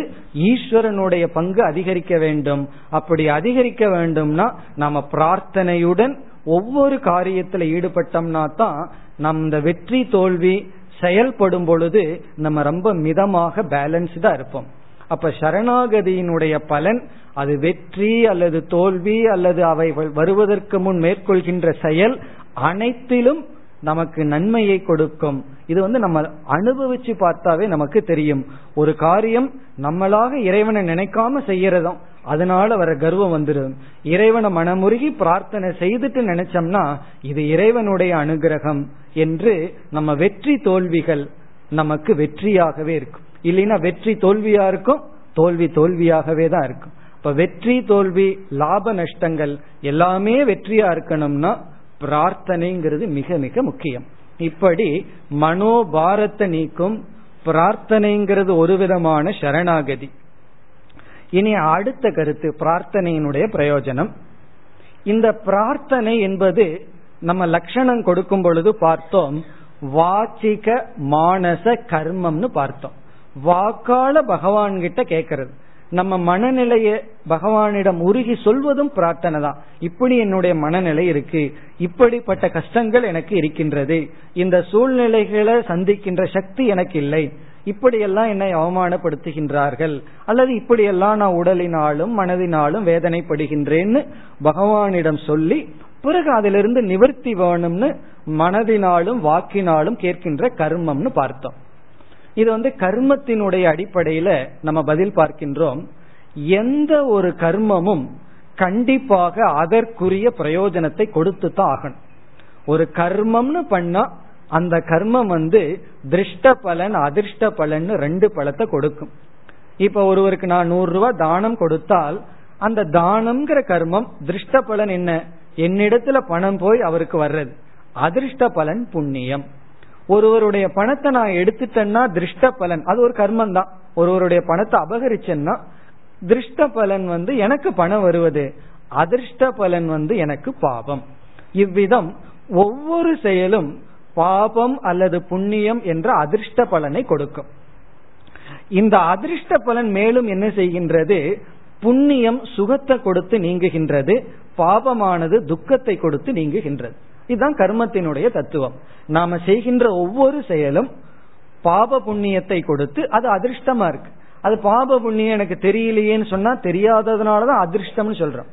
ஈஸ்வரனுடைய பங்கு அதிகரிக்க வேண்டும். அப்படி அதிகரிக்க வேண்டும்னா நம்ம பிரார்த்தனையுடன் ஒவ்வொரு காரியத்துல ஈடுபட்டோம்னா தான் நம் இந்த வெற்றி தோல்வி செயல்படும் பொழுது நம்ம ரொம்ப மிதமாக பேலன்ஸ்டா இருப்போம். அப்ப சரணாகதியினுடைய பலன் அது வெற்றி அல்லது தோல்வி அல்லது அவை வருவதற்கு முன் மேற்கொள்கின்ற செயல் அனைத்திலும் நமக்கு நன்மையை கொடுக்கும். இது வந்து நம்ம அனுபவிச்சு பார்த்தாவே நமக்கு தெரியும். ஒரு காரியம் நம்மளாக இறைவனை நினைக்காம செய்யறதும் அதனால வர கர்வம் வந்துடும். இறைவனை மனமுருகி பிரார்த்தனை செய்துட்டு நினைச்சோம்னா இது இறைவனுடைய அனுகிரகம் என்று நம்ம வெற்றி தோல்விகள் நமக்கு வெற்றியாகவே இருக்கும். இல்லைன்னா வெற்றி தோல்வியா இருக்கும், தோல்வி தோல்வியாகவே தான் இருக்கும். இப்ப வெற்றி தோல்வி லாப நஷ்டங்கள் எல்லாமே வெற்றியா இருக்கணும்னா பிரார்த்தனைங்கிறது மிக மிக முக்கியம். இப்படி மனோபாரத்தை நீக்கும் பிரார்த்தனைங்கிறது ஒரு விதமான சரணாகதி. இனி அடுத்த கருத்து பிரார்த்தனையினுடைய பிரயோஜனம். இந்த பிரார்த்தனை என்பது நம்ம லட்சணம் கொடுக்கும் பொழுது பார்த்தோம், வாச்சிக மானச கர்மம்னு பார்த்தோம். வாக்கால பகவான் கிட்ட கேட்கறது, நம்ம மனநிலைய பகவானிடம் உருகி சொல்வதும் பிரார்த்தனை தான். இப்படி என்னுடைய மனநிலை இருக்கு, இப்படிப்பட்ட கஷ்டங்கள் எனக்கு இருக்கின்றது, இந்த சூழ்நிலைகளை சந்திக்கின்ற சக்தி எனக்கு இல்லை, இப்படியெல்லாம் என்னை அவமானப்படுத்துகின்றார்கள், அல்லது இப்படியெல்லாம் நான் உடலினாலும் மனதினாலும் வேதனைப்படுகின்றேன்னு பகவானிடம் சொல்லி பிறகு அதிலிருந்து நிவர்த்தி வேணும்னு மனதினாலும் வாக்கினாலும் கேட்கின்ற கர்மம்னு பார்த்தோம். இது வந்து கர்மத்தினுடைய அடிப்படையில நம்ம பதில் பார்க்கின்றோம். எந்த ஒரு கர்மமும் கண்டிப்பாக அதற்குரிய பிரயோஜனத்தை கொடுத்து தான் ஆகணும். ஒரு கர்மம்னு பண்ணா அந்த கர்மம் வந்து திருஷ்ட பலன் அதிர்ஷ்ட பலன் ரெண்டு பலத்தை கொடுக்கும். இப்ப ஒருவருக்கு நான் நூறு ரூபாய் தானம் கொடுத்தால் அந்த தானம்ங்கிற கர்மம் திருஷ்ட பலன் என்ன, என்னிடத்துல பணம் போய் அவருக்கு வர்றது. அதிர்ஷ்ட பலன் புண்ணியம். ஒருவருடைய பணத்தை நான் எடுத்துட்டேன்னா திருஷ்ட பலன் அது ஒரு கர்மம் தான். ஒருவருடைய பணத்தை அபகரிச்சேன்னா திருஷ்ட பலன் வந்து எனக்கு பணம் வருவது, அதிர்ஷ்ட பலன் வந்து எனக்கு பாபம். இவ்விதம் ஒவ்வொரு செயலும் பாபம் அல்லது புண்ணியம் என்ற அதிர்ஷ்ட பலனை கொடுக்கும். இந்த அதிர்ஷ்ட பலன் மேலும் என்ன செய்கின்றது, புண்ணியம் சுகத்தை கொடுத்து நீங்குகின்றது, பாபமானது துக்கத்தை கொடுத்து நீங்குகின்றது. இதுதான் கர்மத்தினுடைய தத்துவம். நாம செய்கின்ற ஒவ்வொரு செயலும் பாப புண்ணியத்தை கொடுத்து அது அதிர்ஷ்டமா இருக்கு. அது பாப புண்ணியம் எனக்கு தெரியலையேன்னு சொன்னா தெரியாததுனாலதான் அதிர்ஷ்டம்னு சொல்றோம்.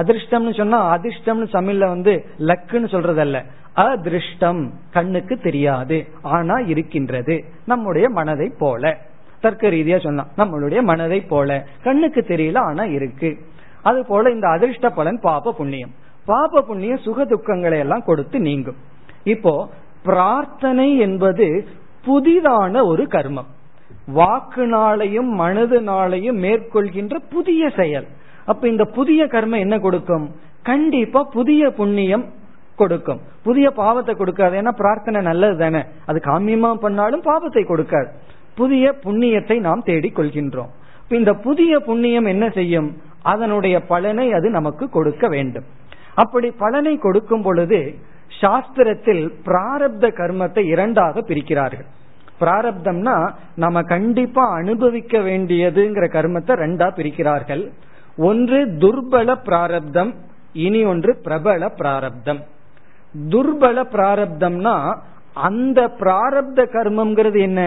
அதிர்ஷ்டம்னு சொன்னா அதிர்ஷ்டம்னு தமிழ்ல வந்து லக்குன்னு சொல்றதல்ல, அதிர்ஷ்டம் கண்ணுக்கு தெரியாது ஆனா இருக்கின்றது. நம்முடைய மனதை போல, தர்க்க ரீதியா சொன்னா நம்மளுடைய மனதை போல கண்ணுக்கு தெரியல ஆனா இருக்கு. அது போல இந்த அதிர்ஷ்ட பலன் பாப புண்ணியம். பாப புண்ணிய சுக துக்கங்களை எல்லாம் கொடுத்து நீங்கும். இப்போ பிரார்த்தனை என்பது புதிதான ஒரு கர்மம், வாக்குனாலையும் மனதினாலையும் மேற்கொள்கின்ற புதிய செயல். அப்ப இந்த புதிய கர்மம் என்ன கொடுக்கும், கண்டிப்பா புதிய புண்ணியம் கொடுக்கும், புதிய பாவத்தை கொடுக்காது. ஏன்னா பிரார்த்தனை நல்லது தானே, அது காமியமா பண்ணாலும் பாவத்தை கொடுக்காது. புதிய புண்ணியத்தை நாம் தேடிக் கொள்கின்றோம். இந்த புதிய புண்ணியம் என்ன செய்யும், அதனுடைய பலனை அது நமக்கு கொடுக்க வேண்டும். அப்படி பலனை கொடுக்கும் பொழுது சாஸ்திரத்தில் பிராரப்த கர்மத்தை இரண்டாக பிரிக்கிறார்கள். பிராரப்தம்னா நம்ம கண்டிப்பா அனுபவிக்க வேண்டியதுங்கிற கர்மத்தை ரெண்டா பிரிக்கிறார்கள். ஒன்று துர்பல பிராரப்தம், இனி ஒன்று பிரபல பிராரப்தம். துர்பல பிராரப்தம்னா அந்த பிராரப்த கர்மம்ங்கிறது என்ன,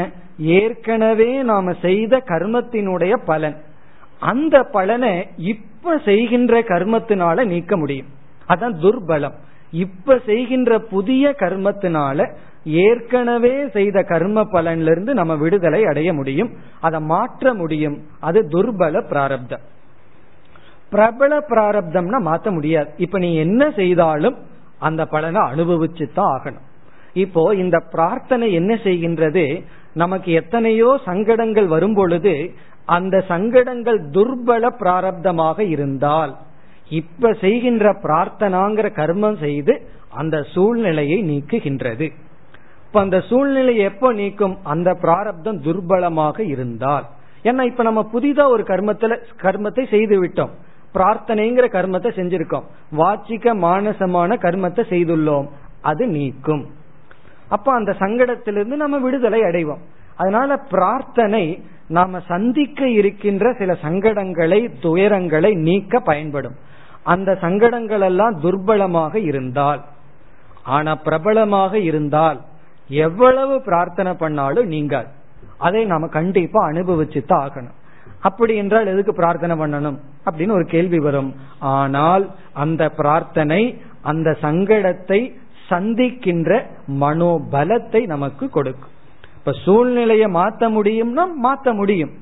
ஏற்கனவே நாம செய்த கர்மத்தினுடைய பலன். அந்த பலனை இப்ப செய்கின்ற கர்மத்தினால நீக்க முடியும், அதான் துர்பலம். இப்ப செய்கின்ற புதிய கர்மத்தினால ஏற்கனவே செய்த கர்ம பலன்ல இருந்து நம்ம விடுதலை அடைய முடியும், அதை மாற்ற முடியும். அது துர்பல பிராரப்தம். பிரபல பிராரப்தம்னா மாற்ற முடியாது. இப்ப நீ என்ன செய்தாலும் அந்த பலனை அனுபவிச்சு தான் ஆகணும். இப்போ இந்த பிரார்த்தனை என்ன செய்கின்றது, நமக்கு எத்தனையோ சங்கடங்கள் வரும் பொழுது அந்த சங்கடங்கள் துர்பல பிராரப்தமாக இருந்தால் இப்ப செய்கின்ற பிரார்த்தனாங்கிற கர்மம் செய்து அந்த சூழ்நிலையை நீக்குகின்றது. இப்ப அந்த சூழ்நிலையை எப்ப நீக்கும், அந்த பிராரப்தம் துர்பலமாக இருந்தால். ஏன்னா இப்ப நம்ம புதிதா ஒரு கர்மத்துல கர்மத்தை செய்து விட்டோம், பிரார்த்தனைங்கிற கர்மத்தை செஞ்சிருக்கோம், வாச்சிக மானசமான கர்மத்தை செய்துள்ளோம், அது நீக்கும். அப்ப அந்த சங்கடத்திலிருந்து நம்ம விடுதலை அடைவோம். அதனால பிரார்த்தனை நாம சந்திக்க இருக்கின்ற சில சங்கடங்களை துயரங்களை நீக்க பயன்படும். அந்த சங்கடங்கள் எல்லாம் துர்பலமாக இருந்தால், ஆனா பிரபலமாக இருந்தால் எவ்வளவு பிரார்த்தனை பண்ணாலும் நீங்காது. அதை நாம கண்டிப்பா அனுபவிச்சுதான் ஆகணும். அப்படி என்றால் எதுக்கு பிரார்த்தனை பண்ணணும் அப்படின்னு ஒரு கேள்வி வரும். ஆனால் அந்த பிரார்த்தனை அந்த சங்கடத்தை சந்திக்கின்ற மனோபலத்தை நமக்கு கொடுக்கும். இப்ப சூழ்நிலையை மாற்ற முடியும்னா மாற்ற முடியும்,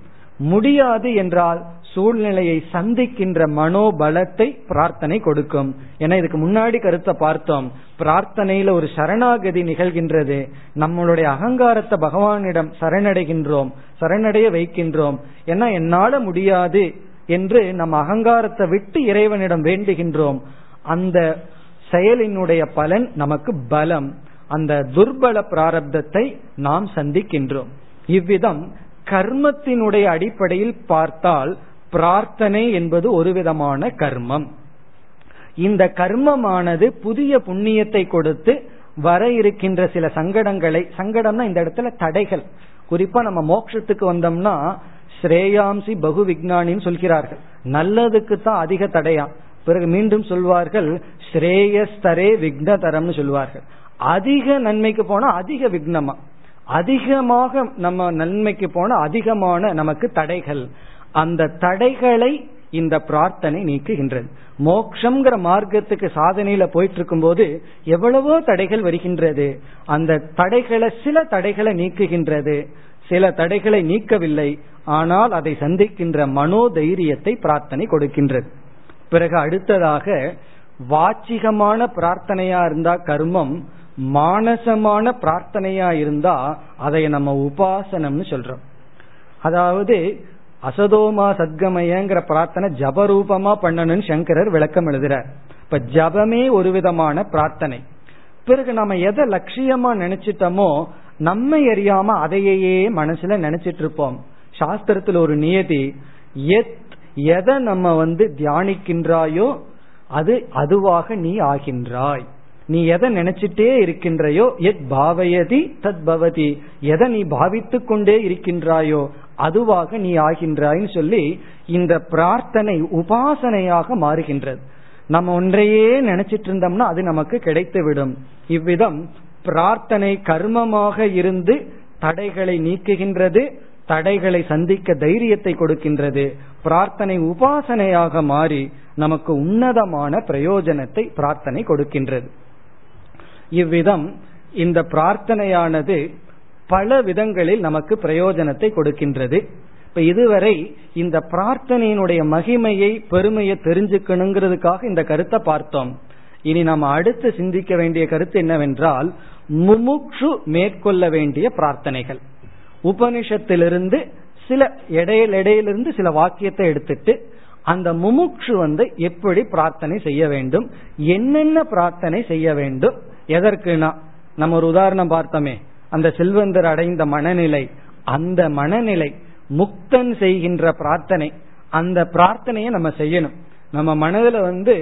முடியாது என்றால் சூழ்நிலையை சந்திக்கின்ற மனோபலத்தை பிரார்த்தனை கொடுக்கும். ஏன்னா இதுக்கு முன்னாடி கருத்தை பார்த்தோம், பிரார்த்தனையில ஒரு சரணாகதி நிகழ்கின்றது, நம்மளுடைய அகங்காரத்தை பகவானிடம் சரணடைகின்றோம், சரணடைய வைக்கின்றோம். ஏன்னா என்னால முடியாது என்று நம்ம அகங்காரத்தை விட்டு இறைவனிடம் வேண்டுகின்றோம். அந்த செயலினுடைய பலன் நமக்கு பலம். அந்த துர்பல பிராரப்தத்தை நாம் சந்திக்கின்றோம். இவ்விதம் கர்மத்தினுடைய அடிப்படையில் பார்த்தால் பிரார்த்தனை என்பது ஒரு விதமான கர்மம். இந்த கர்மமானது புதிய புண்ணியத்தை கொடுத்து வர இருக்கின்ற சில சங்கடங்களை, சங்கடம்னா இந்த இடத்துல தடைகள், குறிப்பா நம்ம மோட்சத்துக்கு வந்தோம்னா ஸ்ரேயாம்சி பகு விஞ்ஞானின்னு சொல்கிறார்கள், நல்லதுக்கு தான் அதிக தடையா. பிறகு மீண்டும் சொல்வார்கள் ஸ்ரேயஸ்தரே விக்னதரம்னு சொல்வார்கள், அதிக நன்மைக்கு போனா அதிக விக்னமா, அதிகமாக நம்ம நன்மைக்கு போனா அதிகமான நமக்கு தடைகள். அந்த தடைகளை இந்த பிரார்த்தனை நீக்குகின்றது. மோட்சம்ங்கிற மார்க்கத்துக்கு சாதனையில போயிட்டு இருக்கும் போது எவ்வளவோ தடைகள் வருகின்றது, அந்த தடைகளை சில தடைகளை நீக்குகின்றது, சில தடைகளை நீக்கவில்லை, ஆனால் அதை சந்திக்கின்ற மனோதைரியத்தை பிரார்த்தனை கொடுக்கின்றது. பிறகு அடுத்ததாக வாச்சிகமான பிரார்த்தனையா இருந்தா கர்மம், மானசமான பிரார்த்தனையா இருந்தா அதை நம்ம உபாசனம்னு சொல்றோம். அதாவது அசதோமா சத்கமயங்கிற பிரார்த்தனை ஜபரூபமா பண்ணணும்னு சங்கரர் விளக்கம் எழுதுறார். இப்ப ஜபமே ஒரு விதமான பிரார்த்தனை. பிறகு நம்ம எதை லட்சியமா நினைச்சிட்டோமோ நம்ம எரியாம அதையே மனசுல நினைச்சிட்டு இருப்போம். சாஸ்திரத்துல ஒரு நியதி, எதை நம்ம வந்து தியானிக்கின்றாயோ அது அதுவாக நீ ஆகின்றாய். நீ எதை நினைச்சிட்டே இருக்கின்றையோ, எத் பாவயதி தத் பவதி, எதை நீ பாவித்து கொண்டே இருக்கின்றாயோ அதுவாக நீ ஆகின்றாய்ன்னு சொல்லி இந்த பிரார்த்தனை உபாசனையாக மாறுகின்றது. நம்ம ஒன்றையே நினைச்சிட்டு இருந்தோம்னா அது நமக்கு கிடைத்துவிடும். இவ்விதம் பிரார்த்தனை கர்மமாக இருந்து தடைகளை நீக்குகின்றது, தடைகளை சந்திக்க தைரியத்தை கொடுக்கின்றது. பிரார்த்தனை உபாசனையாக மாறி நமக்கு உன்னதமான பிரயோஜனத்தை பிரார்த்தனை கொடுக்கின்றது. இவ்விதம் இந்த பிரார்த்தனையானது பல விதங்களில் நமக்கு பிரயோஜனத்தை கொடுக்கின்றது. இப்ப இதுவரை இந்த பிரார்த்தனையினுடைய மகிமையை, பெருமையை தெரிஞ்சுக்கணுங்கிறதுக்காக இந்த கருத்தை பார்த்தோம். இனி நாம் அடுத்து சிந்திக்க வேண்டிய கருத்து என்னவென்றால், முமுக்ஷு மேற்கொள்ள வேண்டிய பிரார்த்தனைகள். உபனிஷத்திலிருந்து சில இடையில இடையிலிருந்து சில வாக்கியத்தை எடுத்துட்டு அந்த முமுக்ஷு வந்து எப்படி பிரார்த்தனை செய்ய வேண்டும், என்னென்ன பிரார்த்தனை செய்ய வேண்டும், எதற்குனா நம்ம ஒரு உதாரணம் பார்த்தோமே, அந்த செல்வந்தர் அடைந்த மனநிலை, அந்த மனநிலை முக்தன் செய்கின்ற பிரார்த்தனை, அந்த பிரார்த்தனையை நம்ம செய்யணும். நம்ம மனதில் வந்து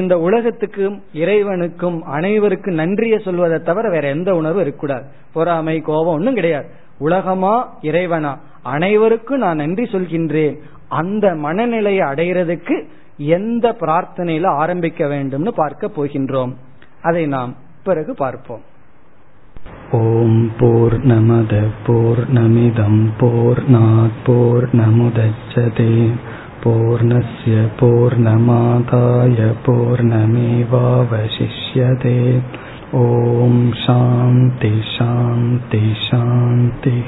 இந்த உலகத்துக்கும் இறைவனுக்கும் அனைவருக்கும் நன்றியை சொல்வதை தவிர வேற எந்த உணர்வு இருக்கக்கூடாது. பொறாமை, கோபம் ஒன்றும் கிடையாது. உலகமா இறைவனா அனைவருக்கும் நான் நன்றி சொல்கின்றேன். அந்த மனநிலையை அடைகிறதுக்கு எந்த பிரார்த்தனையில ஆரம்பிக்க வேண்டும்னு பார்க்க போகின்றோம். அதை நாம் பிறகு பார்ப்போம். ஓம் பூர்ணமத பூர்ணமிதம் பூர்ணாத் பூர்ணமுதச்யதே பூர்ணஸ்ய பூர்ணமாதாய பூர்ணமேவாவசிஷ்யதே. ஓம் சாந்தி சாந்தி சாந்தி.